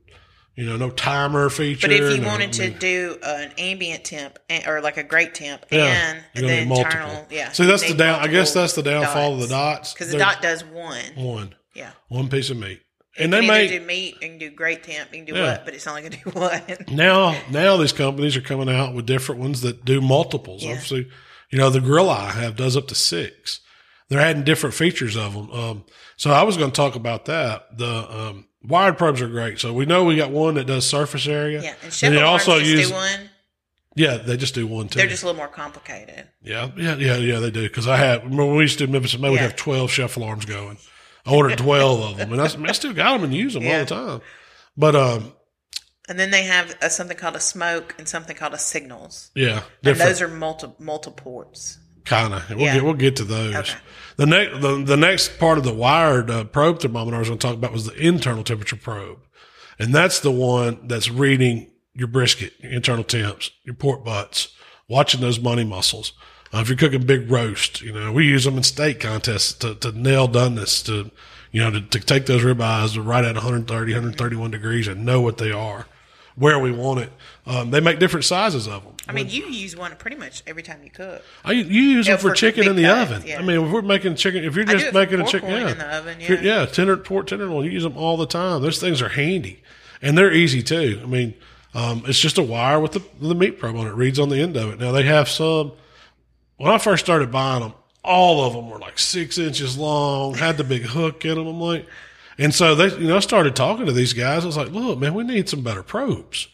you know, no timer feature. But if you no, wanted to I mean, do an ambient temp or like a great temp, yeah, and the internal, yeah. So that's the down. I guess that's the downfall dots. of the Dots because the Dot does one. One. Yeah. One piece of meat. And you they make do meat and do great temp and do yeah. what, but it's only going to do what. now, now these companies are coming out with different ones that do multiples. Yeah. Obviously, you know, the Grill Eye have does up to six. They're adding different features of them. Um, so I was going to talk about that. The um, wired probes are great. So we know we got one that does surface area. Yeah, and Chef and also just use, do one. Yeah, they just do one too. They're just a little more complicated. Yeah, yeah, yeah, yeah. They do because I had remember when we used to do Memphis, we yeah. have twelve chef alarms going. I ordered twelve of them, and I, I still got them and use them yeah. all the time. But um, and then they have a, something called a Smoke and something called a Signals. Yeah, different. And those are multi multi ports. Kind of. We'll, yeah. get, we'll get to those. Okay. The next the, the next part of the wired uh, probe thermometer I was going to talk about was the internal temperature probe, and that's the one that's reading your brisket, your internal temps, your pork butts, watching those money muscles. Uh, if you're cooking big roast, you know, we use them in steak contests to, to nail doneness, to, you know, to, to take those ribeyes right at one thirty, one thirty-one degrees and know what they are, where we want it. Um, they make different sizes of them. I mean, when, you use one pretty much every time you cook. I, you use you them know, for, for chicken in the cuts, oven. Yeah. I mean, if we're making chicken, if you're just making a chicken yeah. in the oven, yeah, yeah tender, pork tenderloin, you use them all the time. Those things are handy and they're easy too. I mean, um, it's just a wire with the, the meat probe on it. It reads on the end of it. Now they have some. When I first started buying them, all of them were like six inches long, had the big hook in them. I'm like, and so they, you know, I started talking to these guys. I was like, look, man, we need some better probes.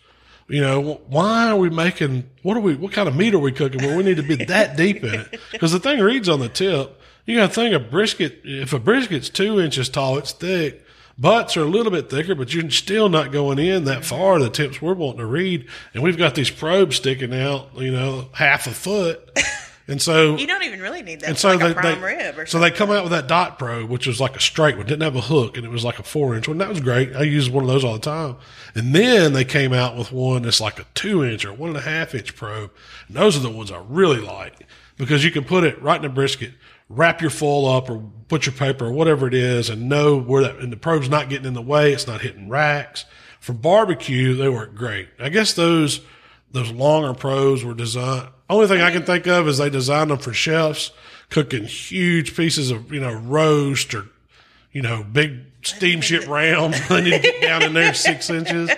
You know, why are we making, what are we, what kind of meat are we cooking where we need to be that deep in it? Because the thing reads on the tip. You got to think a brisket, if a brisket's two inches tall, it's thick. Butts are a little bit thicker, but you're still not going in that far. The tips we're wanting to read. And we've got these probes sticking out, you know, half a foot. And so you don't even really need that. And so like they, a prime they, rib or so they come out with that dot probe, which was like a straight one, didn't have a hook, and it was like a four inch one. That was great. I use one of those all the time. And then they came out with one that's like a two inch or one and a half inch probe. And those are the ones I really like because you can put it right in a brisket, wrap your foil up or put your paper or whatever it is, and know where that. And the probe's not getting in the way; it's not hitting racks. For barbecue, they work great. I guess those those longer probes were designed. Only thing I can think of is they designed them for chefs cooking huge pieces of, you know, roast or, you know, big steamship round. They need to get down in there six inches.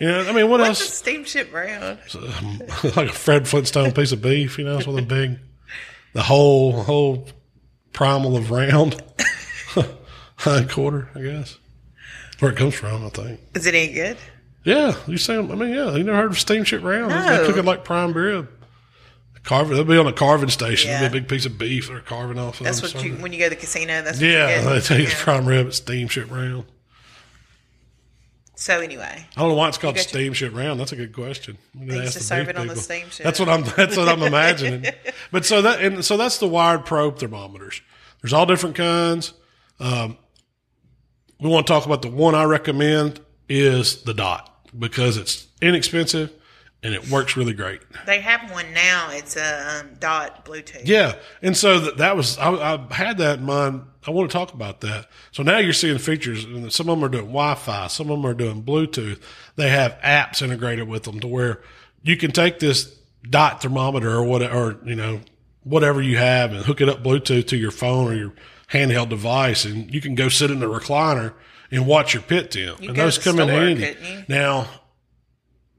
You know, I mean, what What's else? A steamship round? Like a Fred Flintstone piece of beef, you know, it's one of the big, the whole, whole primal of round. Hind quarter, I guess. Where it comes from, I think. Is it any good? Yeah. You say, I mean, yeah. You never heard of steamship round? No. They cook it like prime rib. Carving, they'll be on a carving station. Yeah. It'll be a big piece of beef they're carving off of. That's them, what somewhere. you, when you go to the casino, that's what yeah, you get. They take yeah. prime rib at steamship round. So anyway, I don't know why it's called steamship round. That's a good question. They used to serve it on the steamship. That's what I'm. That's what I'm imagining. But so that and so that's the wired probe thermometers. There's all different kinds. Um, we want to talk about the one I recommend is the Dot because it's inexpensive. And it works really great. They have one now. It's a um, Dot Bluetooth. Yeah. And so that, that was, I, I had that in mind. I want to talk about that. So now you're seeing features, and some of them are doing Wi-Fi. Some of them are doing Bluetooth. They have apps integrated with them to where you can take this Dot thermometer or whatever, or, you know, whatever you have and hook it up Bluetooth to your phone or your handheld device. And you can go sit in the recliner and watch your pit temp. You and those come in handy. Now,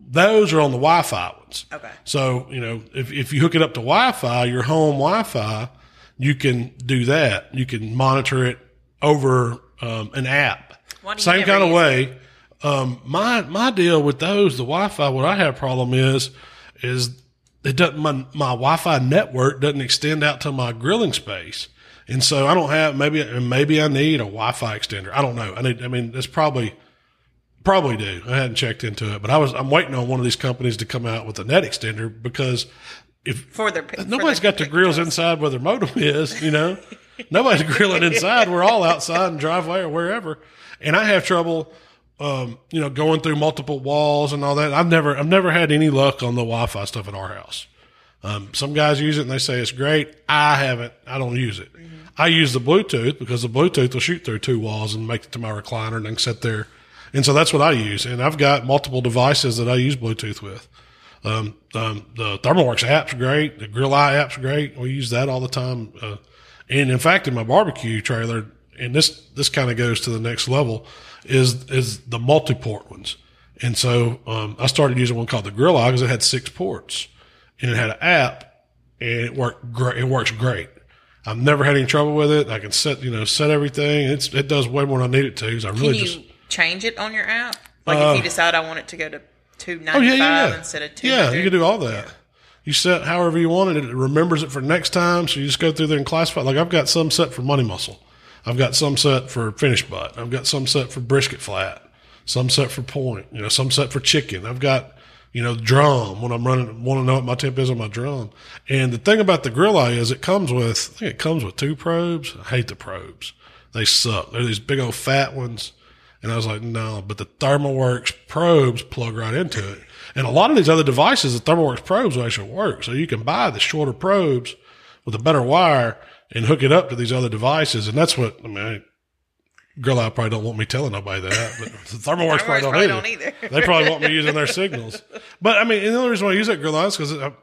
those are on the Wi-Fi ones. Okay. So, you know, if, if you hook it up to Wi-Fi, your home Wi-Fi, you can do that. You can monitor it over um, an app. Same kind of way. Um, my my deal with those, the Wi-Fi, what I have a problem is, is it doesn't my, my Wi-Fi network doesn't extend out to my grilling space, and so I don't have maybe maybe I need a Wi-Fi extender. I don't know. I need. I mean, that's probably. Probably do. I hadn't checked into it, but I was. I'm waiting on one of these companies to come out with a net extender because if for their, nobody's for their got their grills house. Inside where their modem is, you know, nobody's grilling inside. We're all outside in driveway or wherever, and I have trouble, um, you know, going through multiple walls and all that. I've never, I've never had any luck on the Wi-Fi stuff at our house. Um, some guys use it and they say it's great. I haven't. I don't use it. Mm-hmm. I use the Bluetooth because the Bluetooth will shoot through two walls and make it to my recliner and I can sit there. And so that's what I use. And I've got multiple devices that I use Bluetooth with. Um, um, the Thermaworks app's great. The Grill Eye app's great. We use that all the time. Uh, and in fact, in my barbecue trailer, and this this kind of goes to the next level, is is the multi-port ones. And so um, I started using one called the Grill Eye because it had six ports, and it had an app, and it worked great. It works great. I've never had any trouble with it. I can set, you know, set everything. It's it does way more than I need it to. So I really can you just change it on your app? Like uh, if you decide I want it to go to two ninety five oh yeah, yeah. instead of two. Yeah, you can do all that. Yeah. You set however you want it. It remembers it for next time. So you just go through there and classify. Like I've got some set for money muscle. I've got some set for finished butt. I've got some set for brisket flat. Some set for point. You know, some set for chicken. I've got, you know, drum when I'm running. Want to know what my temp is on my drum. And the thing about the Grill Eye is it comes with. I think it comes with two probes. I hate the probes. They suck. They're these big old fat ones. And I was like, no, but the Thermaworks probes plug right into it. And a lot of these other devices, the Thermaworks probes will actually work. So you can buy the shorter probes with a better wire and hook it up to these other devices. And that's what, I mean, I, Grill Eye probably don't want me telling nobody that, but the Thermaworks probably don't, probably don't either. They probably want me using their signals. But I mean, and the only reason why I use that Grill Eye is because I,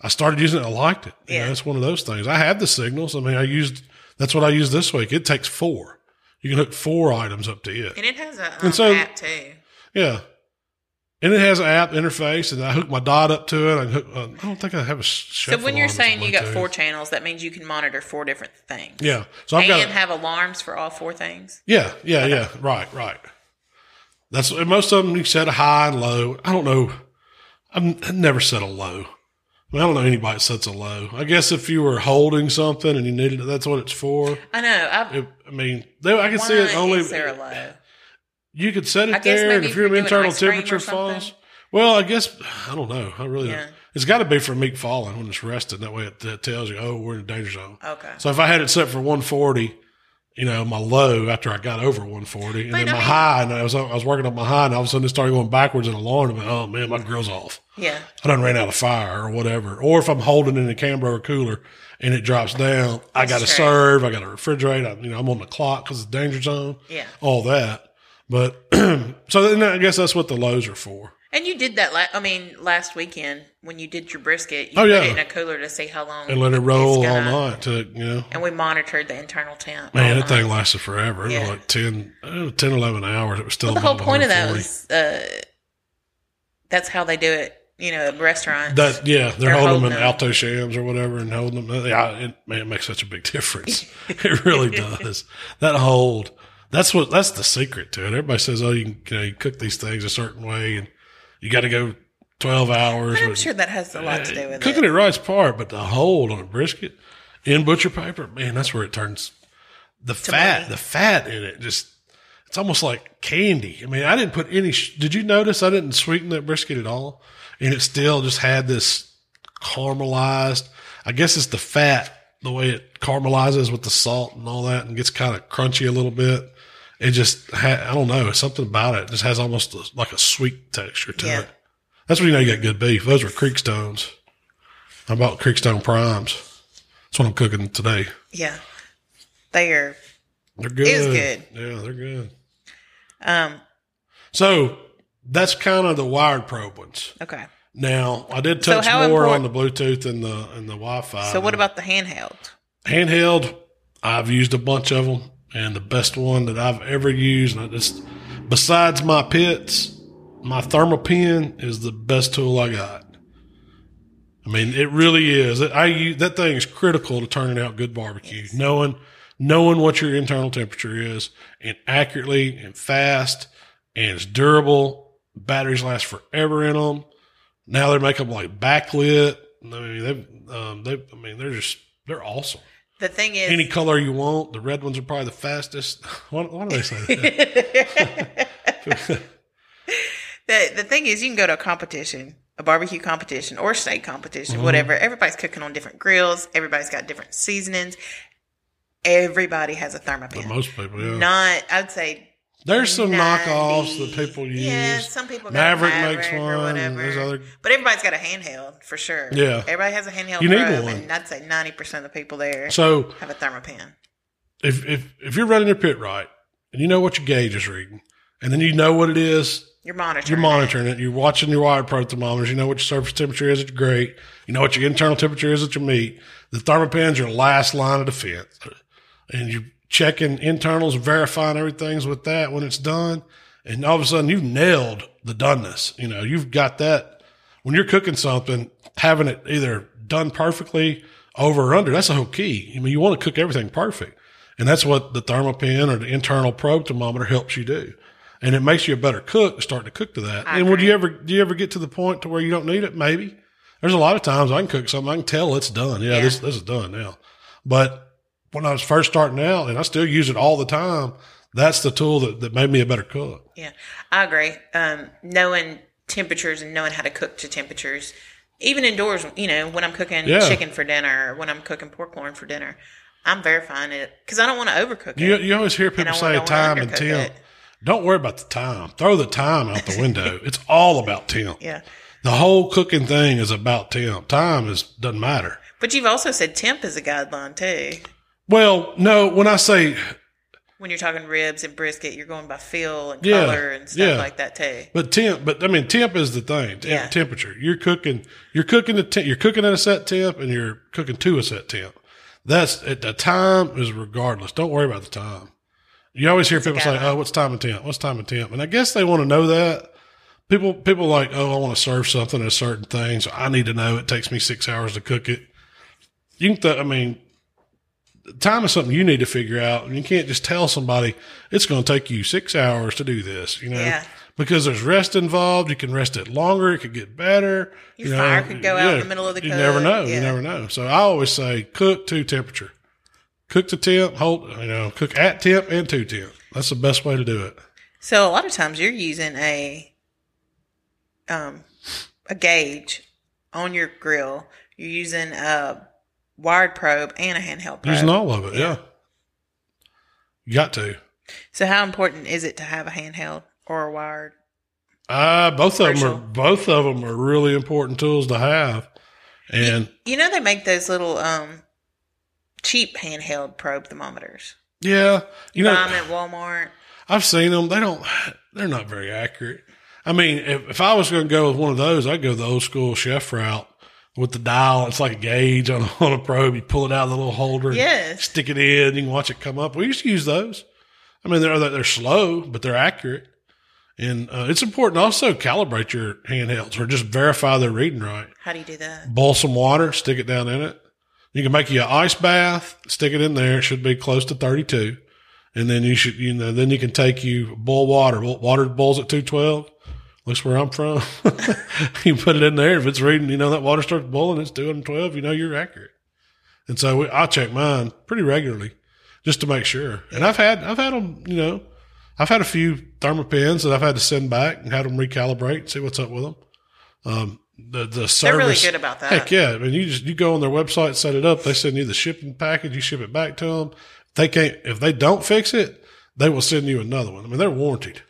I started using it. I liked it. Yeah. You know, it's one of those things. I have the signals. I mean, I used, that's what I used this week. It takes four. You can hook four items up to it. And it has an um, so, app too. Yeah. And it has an app interface, and I hook my Dot up to it. I, hook, uh, I don't think I have a chef. So when you're saying you got four channels, that means you can monitor four different things. Yeah. So I've and got, have alarms for all four things. Yeah, yeah, okay. yeah. Right, right. That's and most of them. You set a high and low. I don't know. I'm, I never set a low. I don't know anybody that sets a low. I guess if you were holding something and you needed it, that's what it's for. I know. I've, it, I mean, they, I can see it only. Is there a low? You could set it I there, and if your internal temperature falls, well, I guess I don't know. I really, yeah. don't. It's got to be for meat falling when it's rested. That way, it, it tells you, oh, we're in a danger zone. Okay. So if I had it set for one forty, you know, my low after I got over one forty, and but then I my mean, high, and I was I was working on my high, and all of a sudden it started going backwards in alarm. And I'm like, oh man, my grill's off. Yeah. I done ran out of fire or whatever. Or if I'm holding it in a camber or cooler and it drops down, That's I got to serve, I got to refrigerate. I, you know, I'm on the clock because it's danger zone. Yeah. All that. But so then I guess that's what the lows are for. And you did that. La- I mean, last weekend when you did your brisket, you oh, put yeah. it in a cooler to see how long, and let it roll all night. To you know, and we monitored the internal temp. Man, that thing lasted forever. Yeah. It was like ten, ten, eleven hours. It was still. Well, the whole point of that was uh, that's how they do it. You know, at restaurants. That yeah, they're holding, holding them in alto shams or whatever, and holding them. Yeah, it, man, it makes such a big difference. It really does. That hold. That's what. That's the secret to it. Everybody says, "Oh, you can you know, you cook these things a certain way, and you got to go twelve hours." I'm with, sure that has a lot to do with uh, it. Cooking it right's part, but the hold on a brisket in butcher paper, man, that's where it turns the to fat. Money. The fat in it just it's almost like candy. I mean, I didn't put any. Did you notice I didn't sweeten that brisket at all, and it still just had this caramelized. I guess it's the fat, the way it caramelizes with the salt and all that, and gets kind of crunchy a little bit. It just, ha- I don't know, something about it. It just has almost a, like a sweet texture to yeah. it. That's when you know you got good beef. Those were Creekstones. I bought Creekstone Primes. That's what I'm cooking today. Yeah. They are. They're good. It was good. Yeah, they're good. Um. So that's kind of the wired probe ones. Okay. Now, I did touch so more important- on the Bluetooth and the, and the Wi-Fi. So what about the handheld? Handheld, I've used a bunch of them. And the best one that I've ever used, and I just, besides my pits, my ThermoPen is the best tool I got. I mean, it really is. I use, that thing is critical to turning out good barbecue. Yes. Knowing, knowing what your internal temperature is, and accurately and fast, and it's durable. Batteries last forever in them. Now they make them like backlit. I mean, they, um, they, I mean, they're just they're awesome. The thing is, any color you want. The red ones are probably the fastest. Why, why do they say that? the the thing is, you can go to a competition, a barbecue competition, or steak competition, mm-hmm. whatever. Everybody's cooking on different grills. Everybody's got different seasonings. Everybody has a ThermaPen. Most people, yeah. Not, I'd say. There's some ninety knockoffs that people use. Yeah, some people got Maverick, Maverick makes one. Or whatever. Other... But everybody's got a handheld for sure. Yeah, everybody has a handheld. You need probe, one. And I'd say ninety percent of the people there so, have a ThermaPen. If if if you're running your pit right and you know what your gauge is reading, and then you know what it is, you're monitoring. You're monitoring it. it. You're watching your wired probe thermometers. You know what your surface temperature is at your grate. You know what your internal temperature is at your meat. The ThermaPen's your last line of defense, and you. checking internals, verifying everything's with that when it's done. And all of a sudden you've nailed the doneness. You know, you've got that when you're cooking something, having it either done perfectly over or under. That's the whole key. I mean, you want to cook everything perfect. And that's what the ThermoPen or the internal probe thermometer helps you do. And it makes you a better cook to start to cook to that. Okay. And would you ever, do you ever get to the point to where you don't need it? Maybe. There's a lot of times I can cook something. I can tell it's done. Yeah, yeah. This, this is done now. But when I was first starting out, and I still use it all the time, that's the tool that, that made me a better cook. Yeah, I agree. Um, knowing temperatures and knowing how to cook to temperatures, even indoors, you know, when I'm cooking yeah. chicken for dinner, or when I'm cooking pork loin for dinner, I'm verifying it because I don't want to overcook you, it. You always hear people say time and temp. It. Don't worry about the time. Throw the time out the window. It's all about temp. Yeah. The whole cooking thing is about temp. Time is doesn't matter. But you've also said temp is a guideline too. Well, no, when I say... When you're talking ribs and brisket, you're going by feel and yeah, color and stuff yeah. like that too. But temp, but I mean, temp is the thing. Temp, yeah. Temperature. You're cooking, you're cooking the temp, you're cooking at a set temp and you're cooking to a set temp. That's at the time is regardless. Don't worry about the time. You always hear it's people say, "Oh, what's time and temp? What's time and temp?" And I guess they want to know that. People, people like, "Oh, I want to serve something at a certain thing, so I need to know it takes me six hours to cook it." You can, th- I mean. Time is something you need to figure out, and you can't just tell somebody it's going to take you six hours to do this, you know, yeah. because there's rest involved. You can rest it longer. It could get better. Your you fire know, could go yeah, out in the middle of the cook. You never know. Yeah. You never know. So I always say cook to temperature, cook to temp, hold, you know, cook at temp and to temp. That's the best way to do it. So a lot of times you're using a, um, a gauge on your grill. You're using a wired probe and a handheld probe. Using all of it, yeah. yeah. You got to. So how important is it to have a handheld or a wired? Uh, both commercial? of them are both of them are really important tools to have. And you, you know they make those little um cheap handheld probe thermometers. Yeah, you, you know, buy them at Walmart. I've seen them. They don't they're not very accurate. I mean, if, if I was going to go with one of those, I'd go the old school chef route. With the dial, it's like a gauge on a, on a probe. You pull it out of the little holder, yes. stick it in, you can watch it come up. We used to use those. I mean, they're they're slow, but they're accurate. And uh, it's important to also calibrate your handhelds or just verify they're reading right. How do you do that? Boil some water, stick it down in it. You can make you an ice bath, stick it in there. It should be close to thirty-two. And then you should, you know, then you can take you boil water. Water boils at two twelve. Looks where I'm from. You put it in there. If it's reading, you know, that water starts boiling, it's two twelve, you know, you're accurate. And so we, I check mine pretty regularly just to make sure. And I've had, I've had them, you know, I've had a few ThermoPens that I've had to send back and had them recalibrate and see what's up with them. Um, the, the service. They're really good about that. Heck yeah. I mean, you just, you go on their website, set it up. They send you the shipping package. You ship it back to them. If they can't, if they don't fix it, they will send you another one. I mean, they're warranted.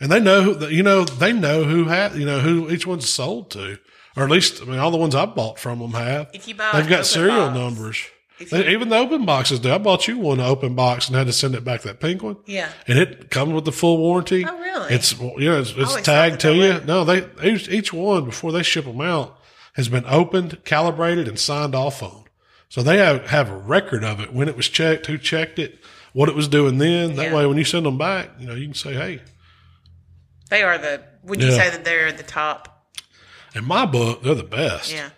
And they know, who, you know, they know who have, you know, who each one's sold to, or at least, I mean, all the ones I bought from them have. If you buy, they've got serial box, numbers. They, even the open boxes do. I bought you one open box and had to send it back, that pink one. Yeah. And it comes with the full warranty. Oh, really? It's, you know, it's, it's tagged to you. Way. No, they, each, each one before they ship them out has been opened, calibrated, and signed off on. So they have, have a record of it when it was checked, who checked it, what it was doing then. That yeah. way, when you send them back, you know, you can say, hey. They are the, would you yeah. say that they're the top? In my book, they're the best. Yeah.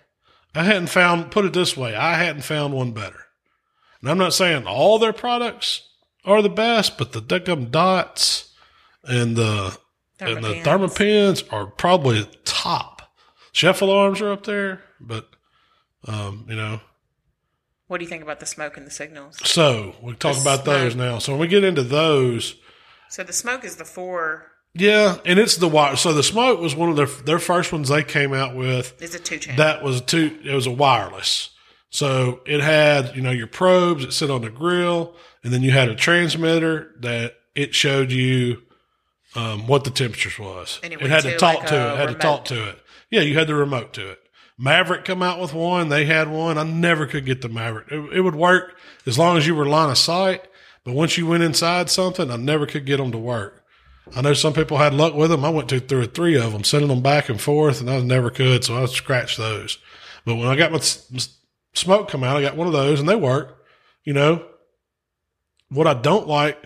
I hadn't found, put it this way, I hadn't found one better. And I'm not saying all their products are the best, but the Duckum Dots and the Thermopens. and the ThermoPens are probably top. Chef Alarms are up there, but, um, you know. What do you think about the Smoke and the Signals? So, we talk the about smoke. those now. So, when we get into those. So, the Smoke is the four. Yeah, and it's the wire. So the Smoke was one of their their first ones they came out with. It's a two channel. That was a two. It was a wireless. So it had, you know, your probes that sit on the grill, and then you had a transmitter that it showed you um, what the temperatures was. And it, it had to, to talk like to it. Had remote. to talk to it. Yeah, you had the remote to it. Maverick come out with one. They had one. I never could get the Maverick. It, it would work as long as you were line of sight, but once you went inside something, I never could get them to work. I know some people had luck with them. I went to through three of them, sending them back and forth, and I never could, so I scratched those. But when I got my Smoke come out, I got one of those, and they work, you know. What I don't like,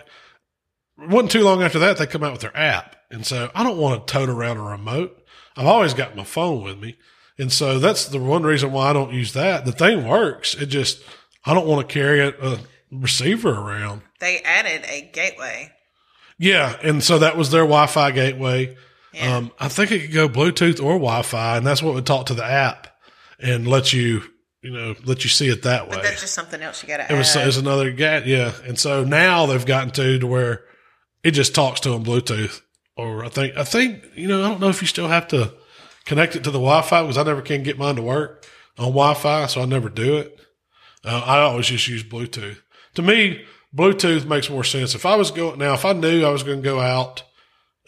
wasn't too long after that, they come out with their app. And so I don't want to tote around a remote. I've always got my phone with me. And so that's the one reason why I don't use that. The thing works. It just, I don't want to carry a, a receiver around. They added a gateway. Yeah. And so that was their Wi-Fi gateway. Yeah. Um, I think it could go Bluetooth or Wi-Fi, and that's what would talk to the app and let you, you know, let you see it that way. But that's just something else you got to add. It was, it was another gat, yeah. And so now they've gotten to to where it just talks to them Bluetooth, or I think I think you know I don't know if you still have to connect it to the Wi-Fi, because I never can get mine to work on Wi-Fi, so I never do it. Uh, I always just use Bluetooth. To me, Bluetooth makes more sense. If I was going now, if I knew I was going to go out.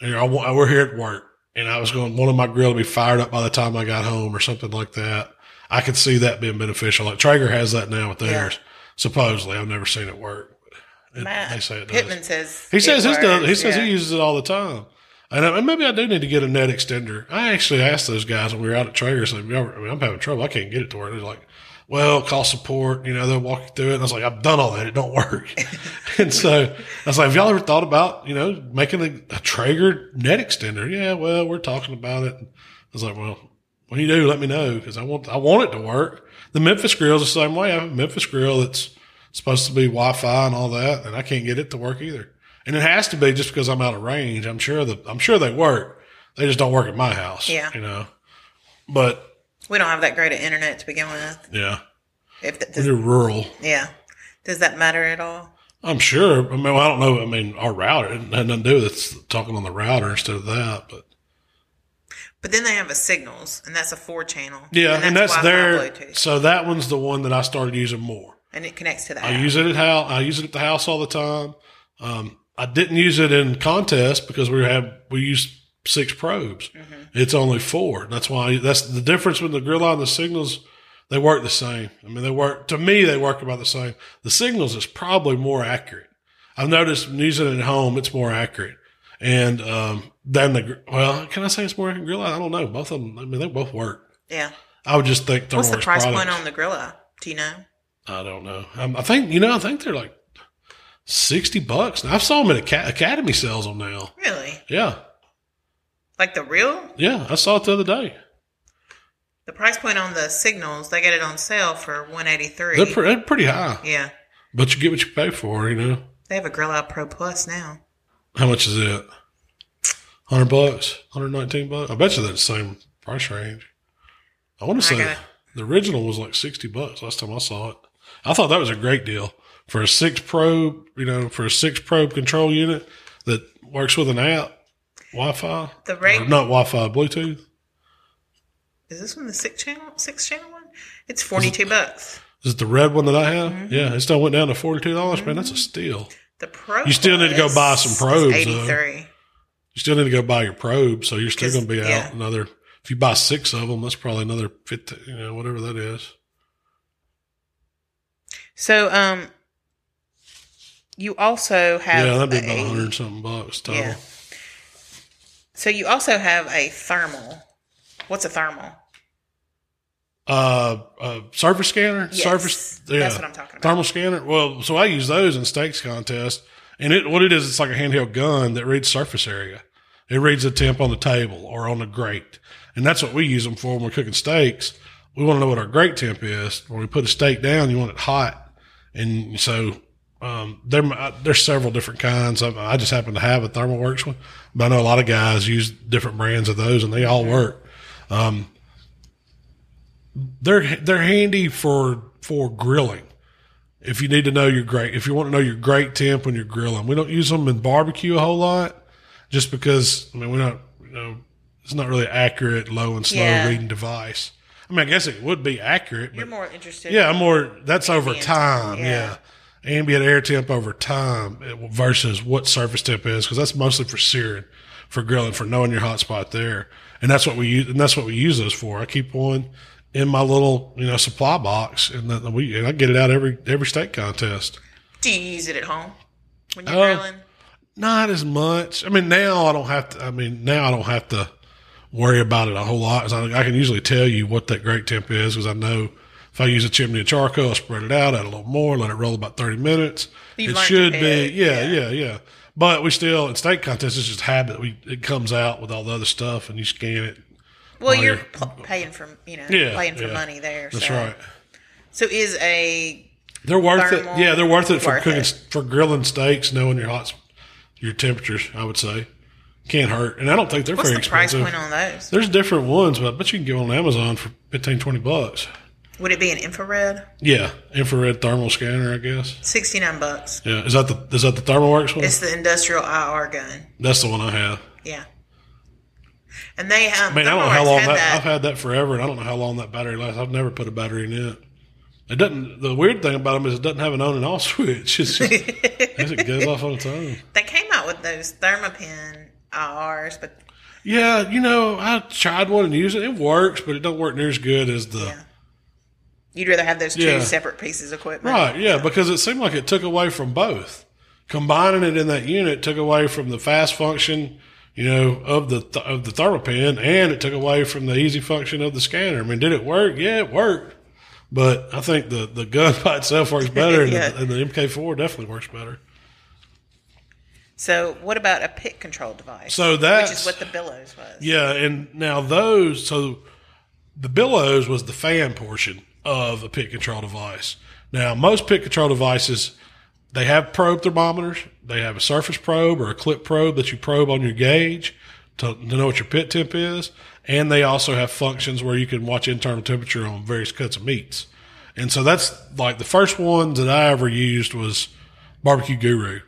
I we're here at work, and I was going, one of my grill to be fired up by the time I got home or something like that. I could see that being beneficial. Like Traeger has that now with theirs, yeah. supposedly. I've never seen it work. It, they say it does. Pittman says he says his does. He yeah. says he uses it all the time. And, I, and maybe I do need to get a net extender. I actually asked those guys when we were out at Traeger, so I mean, I'm having trouble. I can't get it to work. They're like, well, call support. You know, they'll walk you through it. And I was like, I've done all that. It don't work. And so I was like, have y'all ever thought about, you know, making a, a Traeger net extender? Yeah, well, we're talking about it. And I was like, well, when you do, let me know, because I want I want it to work. The Memphis grill is the same way. I have a Memphis grill that's supposed to be Wi-Fi and all that, and I can't get it to work either. And it has to be just because I'm out of range. I'm sure the I'm sure they work. They just don't work at my house. Yeah, you know, but. We don't have that great of internet to begin with. Yeah. If that, does, We're rural. Yeah. Does that matter at all? I'm sure. I mean, well, I don't know. I mean, our router, it had nothing to do with talking on the router instead of that. But but then they have a Signals, and that's a four channel. Yeah, and that's, and that's their Bluetooth. So that one's the one that I started using more. And it connects to that. I use it at house. I use it at the house all the time. Um, I didn't use it in contests because we have we used. Six probes. Mm-hmm. It's only four. That's why that's the difference between the grill eye and the Signals. They work the same. I mean, they work to me. They work about the same. The Signals is probably more accurate. I've noticed using it at home, it's more accurate. And um, than the well, can I say it's more accurate grill eye? I don't know. Both of them. I mean, they both work. Yeah. I would just think. What's the price point on the grill eye? Do you know? I don't know. Um, I think you know. I think they're like sixty bucks. Now, I've saw them at Ac- Academy sales on now. Really? Yeah. Like the real? Yeah, I saw it the other day. The price point on the Signals, they get it on sale for one hundred eighty-three dollars. They're, pre- they're pretty high. Yeah. But you get what you pay for, you know. They have a Grill Eye Pro Plus now. How much is it? one hundred bucks, one hundred nineteen bucks. I bet you that's the same price range. I want to say gotta, the original was like sixty bucks last time I saw it. I thought that was a great deal for a six probe, you know, for a six probe control unit that works with an app. Wi-Fi? The regular, not Wi-Fi, Bluetooth. Is this one the six channel, six channel one? It's forty-two is it, bucks. Is it the red one that I have? Mm-hmm. Yeah, it still went down to forty-two dollars. Mm-hmm. Man, that's a steal. The probe. You still need to go buy some probes. Eighty-three. Though. You still need to go buy your probes, so you're still going to be out yeah. another. If you buy six of them, that's probably another fifty. You know, whatever that is. So, um, you also have yeah, that'd be about a hundred something bucks total. Yeah. So you also have a thermal. What's a thermal? Uh, a surface scanner. Yes, surface. Yeah. That's what I'm talking about. Thermal scanner. Well, so I use those in steaks contests, and it what it is, it's like a handheld gun that reads surface area. It reads the temp on the table or on the grate, and that's what we use them for when we're cooking steaks. We want to know what our grate temp is when we put a steak down. You want it hot, and so. Um, there, there's several different kinds. I, I just happen to have a Thermaworks one, but I know a lot of guys use different brands of those, and they all work. Um, they're they're handy for for grilling. If you need to know your grate, if you want to know your grate temp when you're grilling, we don't use them in barbecue a whole lot, just because I mean we're not you know it's not really accurate low and slow yeah. reading device. I mean I guess it would be accurate. But you're more interested. Yeah, I'm more. That's over time. Yeah. yeah. Ambient air temp over time versus what surface temp is, because that's mostly for searing, for grilling, for knowing your hot spot there, and that's what we use. And that's what we use those for. I keep one in my little you know supply box, and that we and I get it out every every steak contest. Do you use it at home when you're uh, grilling? Not as much. I mean, now I don't have to. I mean, now I don't have to worry about it a whole lot. I, I can usually tell you what that grate temp is because I know If I use a chimney of charcoal, I'll spread it out, add a little more, let it roll about thirty minutes. You've it should be, yeah, yeah, yeah, yeah. But we still, in steak contests, it's just habit. We It comes out with all the other stuff, and you scan it. Well, you're p- paying for, you know, yeah, paying for yeah. money there. That's so. right. So is a they're worth it. Yeah, they're worth it for worth cooking it. for grilling steaks, knowing your hot your temperatures. I would say can't hurt, and I don't think they're What's very the expensive. Price point on those? There's different ones, but I bet you can get on Amazon for fifteen, twenty bucks. Would it be an infrared? Yeah, infrared thermal scanner, I guess. sixty-nine bucks. Yeah, is that the is that the Thermaworks one? It's the industrial I R gun. That's the one I have. Yeah. And they um, I mean, I don't know how long that, that. I've had that forever, and I don't know how long that battery lasts. I've never put a battery in it. It doesn't. The weird thing about them is it doesn't have an on and off switch. It's just, it goes off on its own. They came out with those ThermoPen I Rs, but yeah, you know, I tried one and used it. It works, but it don't work near as good as the. Yeah. You'd rather have those two yeah. separate pieces of equipment, right? Yeah, so. Because it seemed like it took away from both. Combining it in that unit took away from the fast function. You know, of the th- of the ThermaPen, and it took away from the easy function of the scanner. I mean, did it work? Yeah, it worked. But I think the, the gun by itself works better, yeah. and, the, and the M K four definitely works better. So, what about a pit control device? So that's, which is what the Billows was. Yeah, and now those, so the Billows was the fan portion of a pit control device. Now, most pit control devices, they have probe thermometers. They have a surface probe or a clip probe that you probe on your gauge to, to know what your pit temp is. And they also have functions where you can watch internal temperature on various cuts of meats. And so that's like the first one that I ever used was Barbecue Guru.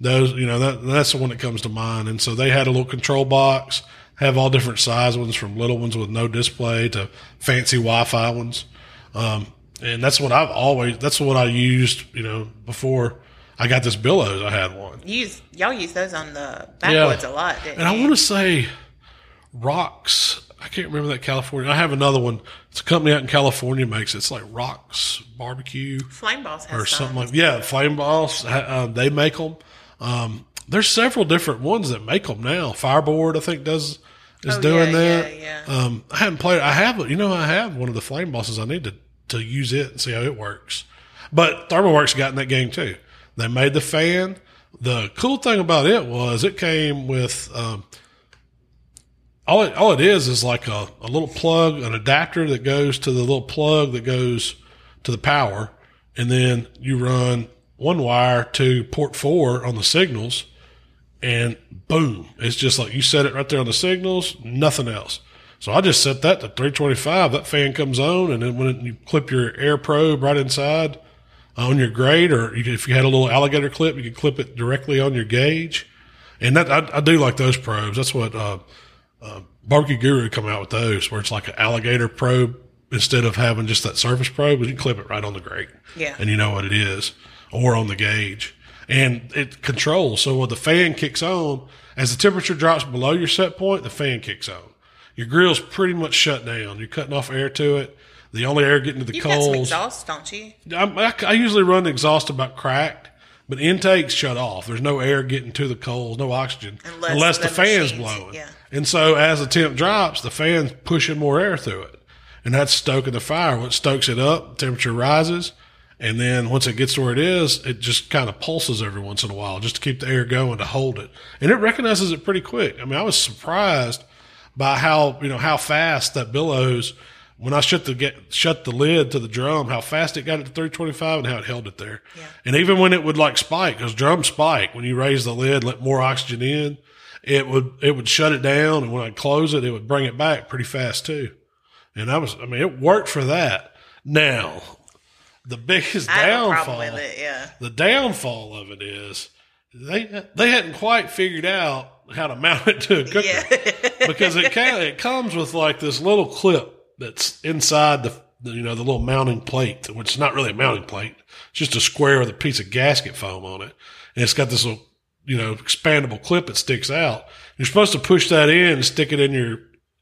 Those, you know, that, that's the one that comes to mind. And so they had a little control box, have all different size ones from little ones with no display to fancy Wi-Fi ones. Um, And that's what I've always, that's what I used, you know, before I got this Billows, I had one. You use, y'all use those on the backwoods yeah. a lot, didn't and you? And I want to say Rocks, I can't remember that California. I have another one. It's a company out in California makes it. It's like Rocks Barbecue. Flame Boss has or something some. like Yeah, Flame Boss, uh, they make them. Um, there's several different ones that make them now. Fireboard, I think, does is oh, doing yeah, that. Yeah, yeah. Um, I haven't played, I have, you know, I have one of the Flame Bosses. I need to. to use it and see how it works. But Thermaworks got in that game too. They made the fan. The cool thing about it was it came with, um, all it, all it is is like a, a little plug, an adapter that goes to the little plug that goes to the power. And then you run one wire to port four on the signals and boom. It's just like you set it right there on the signals, nothing else. So I just set that to three twenty-five. That fan comes on, and then when it, you clip your air probe right inside on your grate, or you, if you had a little alligator clip, you could clip it directly on your gauge. And that I, I do like those probes. That's what uh, uh, Barbecue Guru come out with those, where it's like an alligator probe instead of having just that surface probe. You can clip it right on the grate, yeah, and you know what it is, or on the gauge. And it controls. So when the fan kicks on, as the temperature drops below your set point, the fan kicks on. Your grill's pretty much shut down. You're cutting off air to it. The only air getting to the You've coals. You got some exhaust, don't you? I, I, I usually run the exhaust about cracked, but intake's shut off. There's no air getting to the coals, no oxygen, unless, unless the, the fan's machines. blowing. Yeah. And so as the temp drops, the fan's pushing more air through it, and that's stoking the fire. What stokes it up, temperature rises, and then once it gets to where it is, it just kind of pulses every once in a while just to keep the air going to hold it. And it recognizes it pretty quick. I mean, I was surprised by how, you know, how fast that Billows, when I shut the get, shut the lid to the drum, how fast it got it to three twenty-five and how it held it there. Yeah. And even when it would like spike, because drums spike, when you raise the lid, let more oxygen in, it would, it would shut it down. And when I close it, it would bring it back pretty fast too. And I was, I mean, it worked for that. Now, the biggest downfall, it, yeah. the downfall of it is they, they hadn't quite figured out how to mount it to a cooker, yeah. because it can, it comes with like this little clip that's inside the, you know, the little mounting plate, which is not really a mounting plate. It's just a square with a piece of gasket foam on it. And it's got this little, you know, expandable clip that sticks out. You're supposed to push that in and stick it in your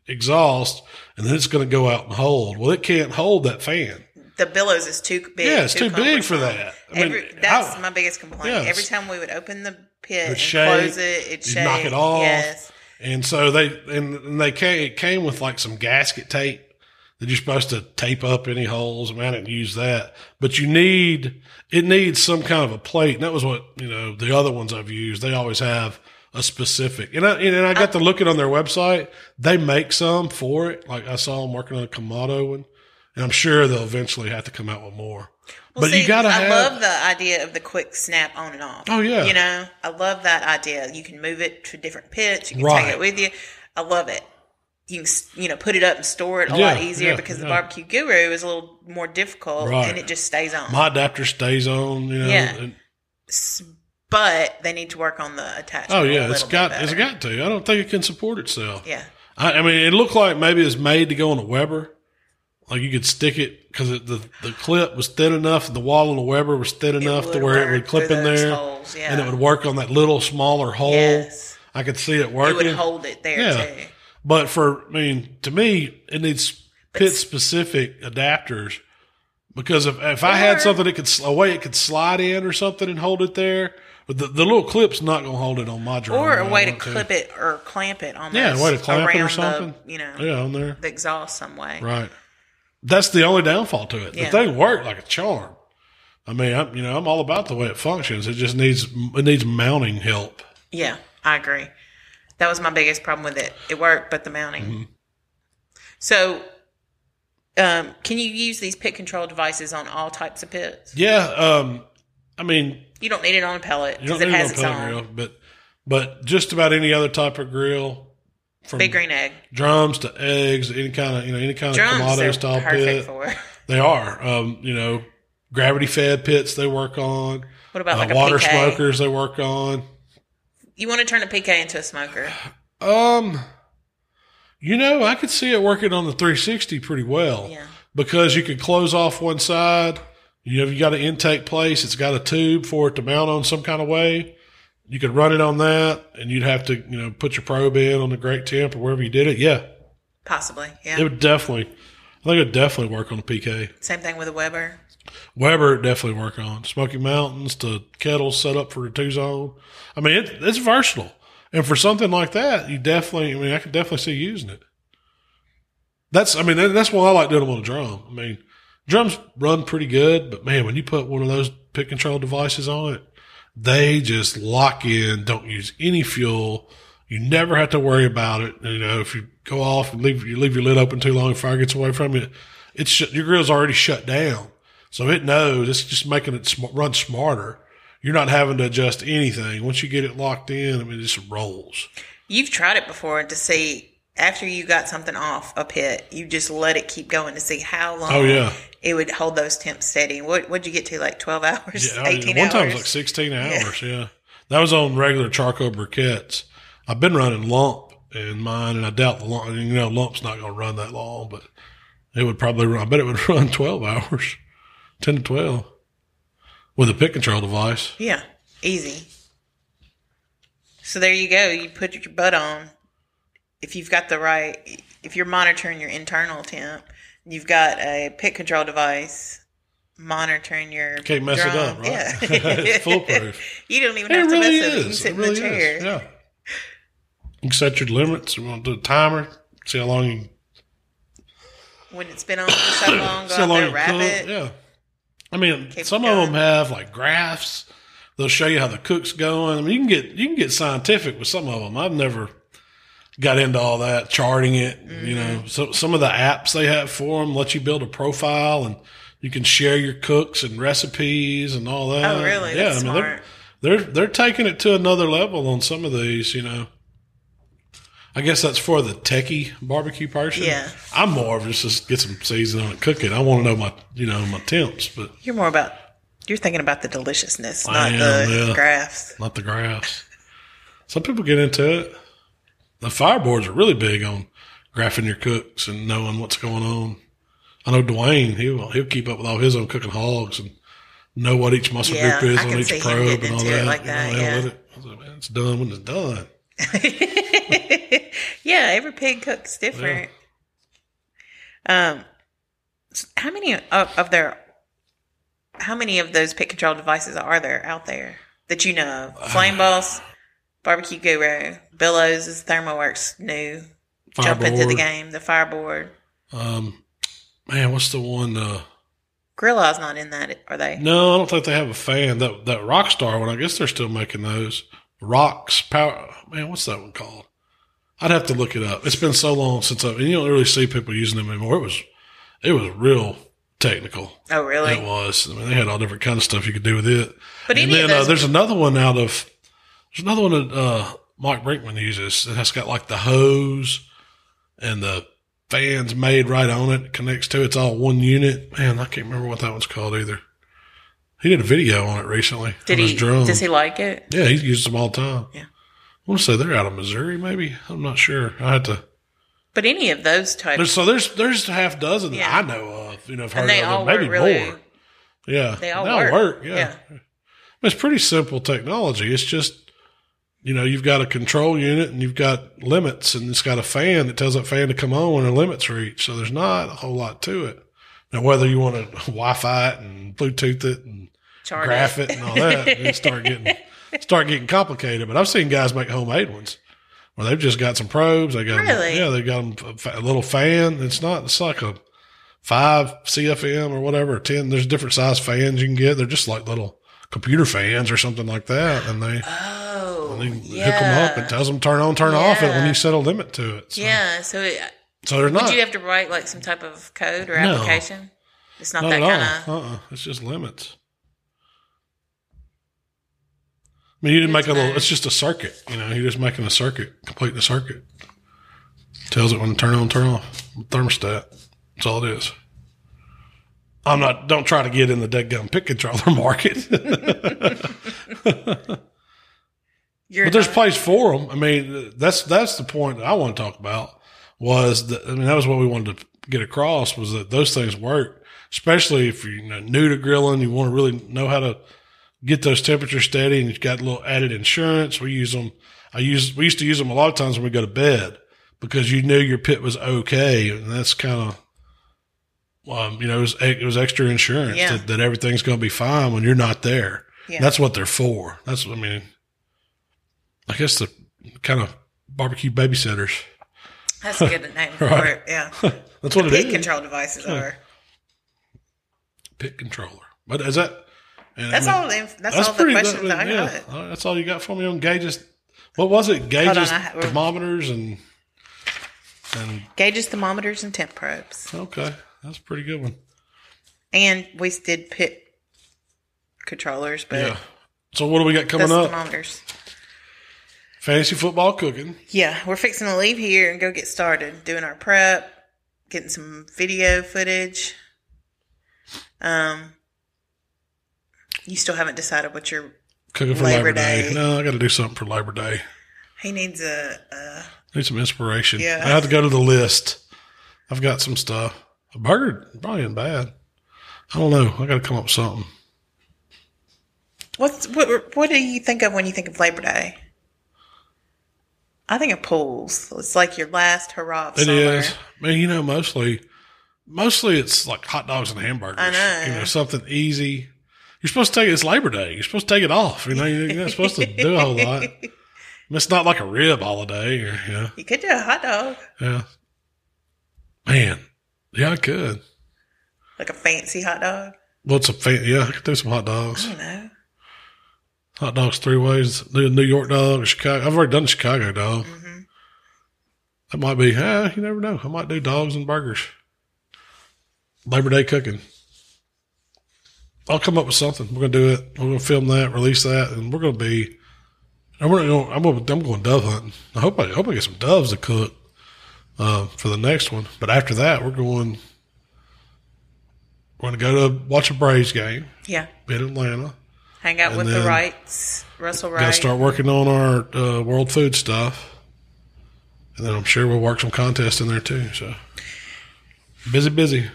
exhaust, and then it's going to go out and hold. Well, it can't hold that fan. The Billows is too big. Yeah, it's too, too big for that. I Every, mean, that's I, my biggest complaint. Yes. Every time we would open the pit and shake, close it, it shake. knock it off. Yes. And so they and, and they came, it came with like some gasket tape that you're supposed to tape up any holes. I mean, I didn't use that, but you need, it needs some kind of a plate. And that was what, you know, the other ones I've used, they always have a specific, and I, and I got to look it on their website. They make some for it. Like I saw them working on a Kamado one, and I'm sure they'll eventually have to come out with more. Well, but see, you gotta I have, love the idea of the quick snap on and off. Oh, yeah. You know, I love that idea. You can move it to a different pitch. You can right. take it with you. I love it. You can, you know, put it up and store it a yeah, lot easier yeah, because yeah. the Barbecue Guru is a little more difficult right. and it just stays on. My adapter stays on, you know. Yeah. And, but they need to work on the attachment. Oh, yeah. A it's got it's got to. I don't think it can support itself. Yeah. I, I mean, it looked like maybe it's made to go on a Weber. Like you could stick it because the the clip was thin enough, the wall of the Weber was thin it enough to where it would clip in there, holes, yeah. and it would work on that little smaller hole. Yes. I could see it working. It would hold it there yeah. too. But for, I mean, to me, it needs pit specific adapters because if if or, I had something that could a way it could slide in or something and hold it there, but the, the little clip's not going to hold it on my drum. Or a way to clip it or clamp it on. Yeah, a way to clamp it or something. The, you know, yeah, on there the exhaust some way. Right. That's the only downfall to it. Yeah. The thing worked like a charm. I mean, I'm, you know, I'm all about the way it functions. It just needs it needs mounting help. Yeah, I agree. That was my biggest problem with it. It worked, but the mounting. Mm-hmm. So, um, can you use these pit control devices on all types of pits? Yeah, um, I mean, you don't need it on a pellet because it has its own grill, but but just about any other type of grill. From Big Green Egg, drums to eggs, any kind of you know any kind drums of Kamado style pit. For. They are, um, you know, gravity fed pits they work on. What about uh, like water a P K? Smokers they work on? You want to turn a P K into a smoker? Um, you know, I could see it working on the three sixty pretty well. Yeah. Because you could close off one side. You know, you got an intake place. It's got a tube for it to mount on some kind of way. You could run it on that, and you'd have to, you know, put your probe in on the great temp or wherever you did it. Yeah, possibly. Yeah, it would definitely. I think it would definitely work on a P K. Same thing with a Weber. Weber definitely work on Smoky Mountains to kettles set up for a two zone. I mean, it, it's versatile, and for something like that, you definitely. I mean, I could definitely see using it. That's. I mean, that's why I like doing them on a drum. I mean, drums run pretty good, but man, when you put one of those pit control devices on it. They just lock in, don't use any fuel. You never have to worry about it. You know, if you go off and leave, you leave your lid open too long, fire gets away from you. It's sh- your grill's already shut down. So it knows it's just making it sm- run smarter. You're not having to adjust anything. Once you get it locked in, I mean, it just rolls. You've tried it before to see after you got something off a pit, you just let it keep going to see how long. Oh, yeah. It would hold those temps steady. What would you get to, like twelve hours, yeah, eighteen one hours? One time it was like sixteen hours, yeah. yeah. That was on regular charcoal briquettes. I've been running lump in mine, and I doubt the lump, you know, lump's not going to run that long, but it would probably run. I bet it would run twelve hours, ten to twelve, with a pit control device. Yeah, easy. So there you go. You put your butt on. If you've got the right, if you're monitoring your internal temp, you've got a pit control device monitoring your can't mess drum. It up, right? Yeah. It's foolproof. You don't even it have to really mess it up. You sit it in really the chair. Is. Yeah. You can set your limits. You want to do a timer. See how long you... When it's been on for so long, go out there and wrap it. Yeah. I mean, Keep some of them have like graphs. They'll show you how the cook's going. I mean, you can get you can get scientific with some of them. I've never... Got into all that, charting it, mm-hmm. you know. So some of the apps they have for them let you build a profile and you can share your cooks and recipes and all that. Oh, really? Yeah, that's I mean, smart. They're, they're, they're taking it to another level on some of these, you know. I guess that's for the techie barbecue person. Yeah. I'm more of just, just get some seasoning on it, cook it. I want to know my, you know, my temps. But You're more about, you're thinking about the deliciousness, I not am, the yeah. graphs. Not the graphs. Some people get into it. The fireboards are really big on graphing your cooks and knowing what's going on. I know Dwayne, he'll, he'll keep up with all his own cooking hogs and know what each muscle yeah, group is I on each probe and all that. It like that you know, yeah. it, I was like, man, it's done when it's done. Yeah, every pig cooks different. Yeah. Um, how many of, of their, how many of those pit control devices are there out there that you know of? Flame Boss, Barbecue Guru, Billows is Thermaworks new. Fireboard. Jump into the game, the Fireboard. Um, man, what's the one? Uh, Grill Eye's not in that, are they? No, I don't think they have a fan. That that Rockstar one, I guess they're still making those. Rocks Power. Man, what's that one called? I'd have to look it up. It's been so long since I. And you don't really see people using them anymore. It was, it was real technical. Oh, really? It was. I mean, they had all different kind of stuff you could do with it. But and then uh, there's another one out of. There's another one that uh, Mike Brinkman uses. It has got like the hose and the fans made right on it. Connects to it. It's all one unit. Man, I can't remember what that one's called either. He did a video on it recently. Did he? Does he like it? Yeah, he uses them all the time. Yeah. I want to say they're out of Missouri, maybe. I'm not sure. I had to. But any of those types. There's, so there's there's a half dozen yeah. that I know of. You know, I've heard and they of all them. Maybe really, more. Yeah, they all they work. work. Yeah, yeah. I mean, it's pretty simple technology. It's just, you know, you've got a control unit and you've got limits, and it's got a fan that tells that fan to come on when the limits reach. So there's not a whole lot to it. Now, whether you want to Wi-Fi it and Bluetooth it and Chart graph it. it and all that, it start getting. Start getting complicated, but I've seen guys make homemade ones where they've just got some probes. They got really? yeah, they got a little fan. It's not it's like a five C F M or whatever, or ten. There's different size fans you can get. They're just like little computer fans or something like that, and they oh and they yeah. hook them up and tells them turn on, turn yeah. off, it when you set a limit to it. So, yeah, so it, so they're not. Would you have to write like some type of code or application? No, it's not, not that kind of. Uh-uh. It's just limits. I mean, you didn't make a little, it's just a circuit, you know, you're just making a circuit, complete the circuit. Tells it when to turn on, turn off. Thermostat. That's all it is. I'm not, don't try to get in the dead gum pick controller market. But there's a place for them. I mean, that's, that's the point that I want to talk about was that, I mean, that was what we wanted to get across was that those things work, especially if you're you know, new to grilling, you want to really know how to get those temperatures steady, and you've got a little added insurance. We use them. I use, we used to use them a lot of times when we go to bed because you knew your pit was okay. And that's kind of, um, you know, it was, it was extra insurance yeah. that, that everything's going to be fine when you're not there. Yeah. That's what they're for. That's, I mean, I guess the kind of barbecue babysitters. That's a good name right? for it. Yeah. That's the what it is. Pit control devices yeah. are. Pit controller. But is that, And that's I mean, all. That's, that's all the pretty, questions that, I yeah, got. That's all you got for me on gauges. What was it? Gauges, on, have, thermometers, and and gauges, thermometers, and temp probes. Okay, that's a pretty good one. And we did pit controllers, but yeah. So what do we got coming up? Thermometers. Fantasy football cooking. Yeah, we're fixing to leave here and go get started doing our prep, getting some video footage. Um. You still haven't decided what you're cooking for Labor, Labor Day. Day. No, I got to do something for Labor Day. He needs a. a Need some inspiration. Yeah, I have to go to the list. I've got some stuff. A bird probably isn't bad. I don't know. I got to come up with something. What's what? What do you think of when you think of Labor Day? I think of pools. It's like your last hurrah. Of it summer. is. I mean, you know, mostly, mostly it's like hot dogs and hamburgers. I know. You know, something easy. You're supposed to take it. It's Labor Day. You're supposed to take it off. You know, you're not supposed to do a whole lot. It's not like a rib holiday. Or, you know. You could do a hot dog. Yeah. Man. Yeah, I could. Like a fancy hot dog? Well, it's a fancy. Yeah, I could do some hot dogs. I don't know. Hot dogs three ways. New York dog, Chicago. I've already done the Chicago dog. Mm-hmm. That might be, eh, you never know. I might do dogs and burgers. Labor Day cooking. I'll come up with something. We're gonna do it. We're gonna film that, release that, and we're gonna be. I'm going. I'm going. I'm going dove hunting. I hope. I hope I get some doves to cook uh, for the next one. But after that, we're going. We're gonna go to watch a Braves game. Yeah. In Atlanta. Hang out with the Wrights, Russell Wright. Got to start working on our uh, world food stuff, and then I'm sure we'll work some contests in there too. So busy, busy.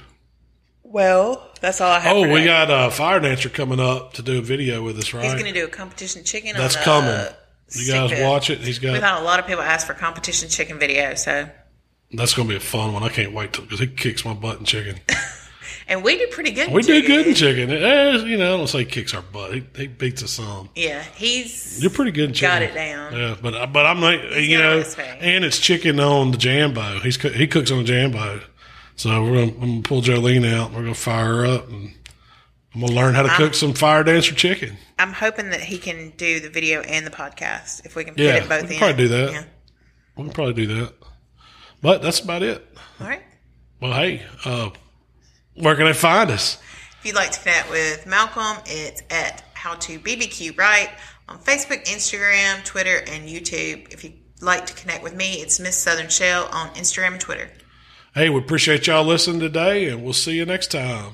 Well, that's all I have. Oh, for we got a fire dancer coming up to do a video with us, right? He's going to do a competition chicken. That's on coming. Uh, you guys food. watch it. He's got. We've had a lot of people ask for competition chicken videos, so that's going to be a fun one. I can't wait till because he kicks my butt in chicken. And we do pretty good. We in do chicken. good in chicken. It, you know, I don't say he kicks our butt. He, he beats us some. Yeah, he's. You're pretty good in chicken. Got it down. Yeah, but but I'm like he's you know, and it's chicken on the Jambo. He's he cooks on the Jambo. So we're gonna, I'm going to pull Jolene out, and we're going to fire her up, and I'm going to learn how to I'm, cook some fire dancer chicken. I'm hoping that he can do the video and the podcast, if we can yeah, fit it both in. Yeah, we can in. probably do that. Yeah. We can probably do that. But that's about it. All right. Well, hey, uh, where can they find us? If you'd like to connect with Malcolm, it's at How to B B Q Right on Facebook, Instagram, Twitter, and YouTube. If you'd like to connect with me, it's Miss Southern Shell on Instagram and Twitter. Hey, we appreciate y'all listening today, and we'll see you next time.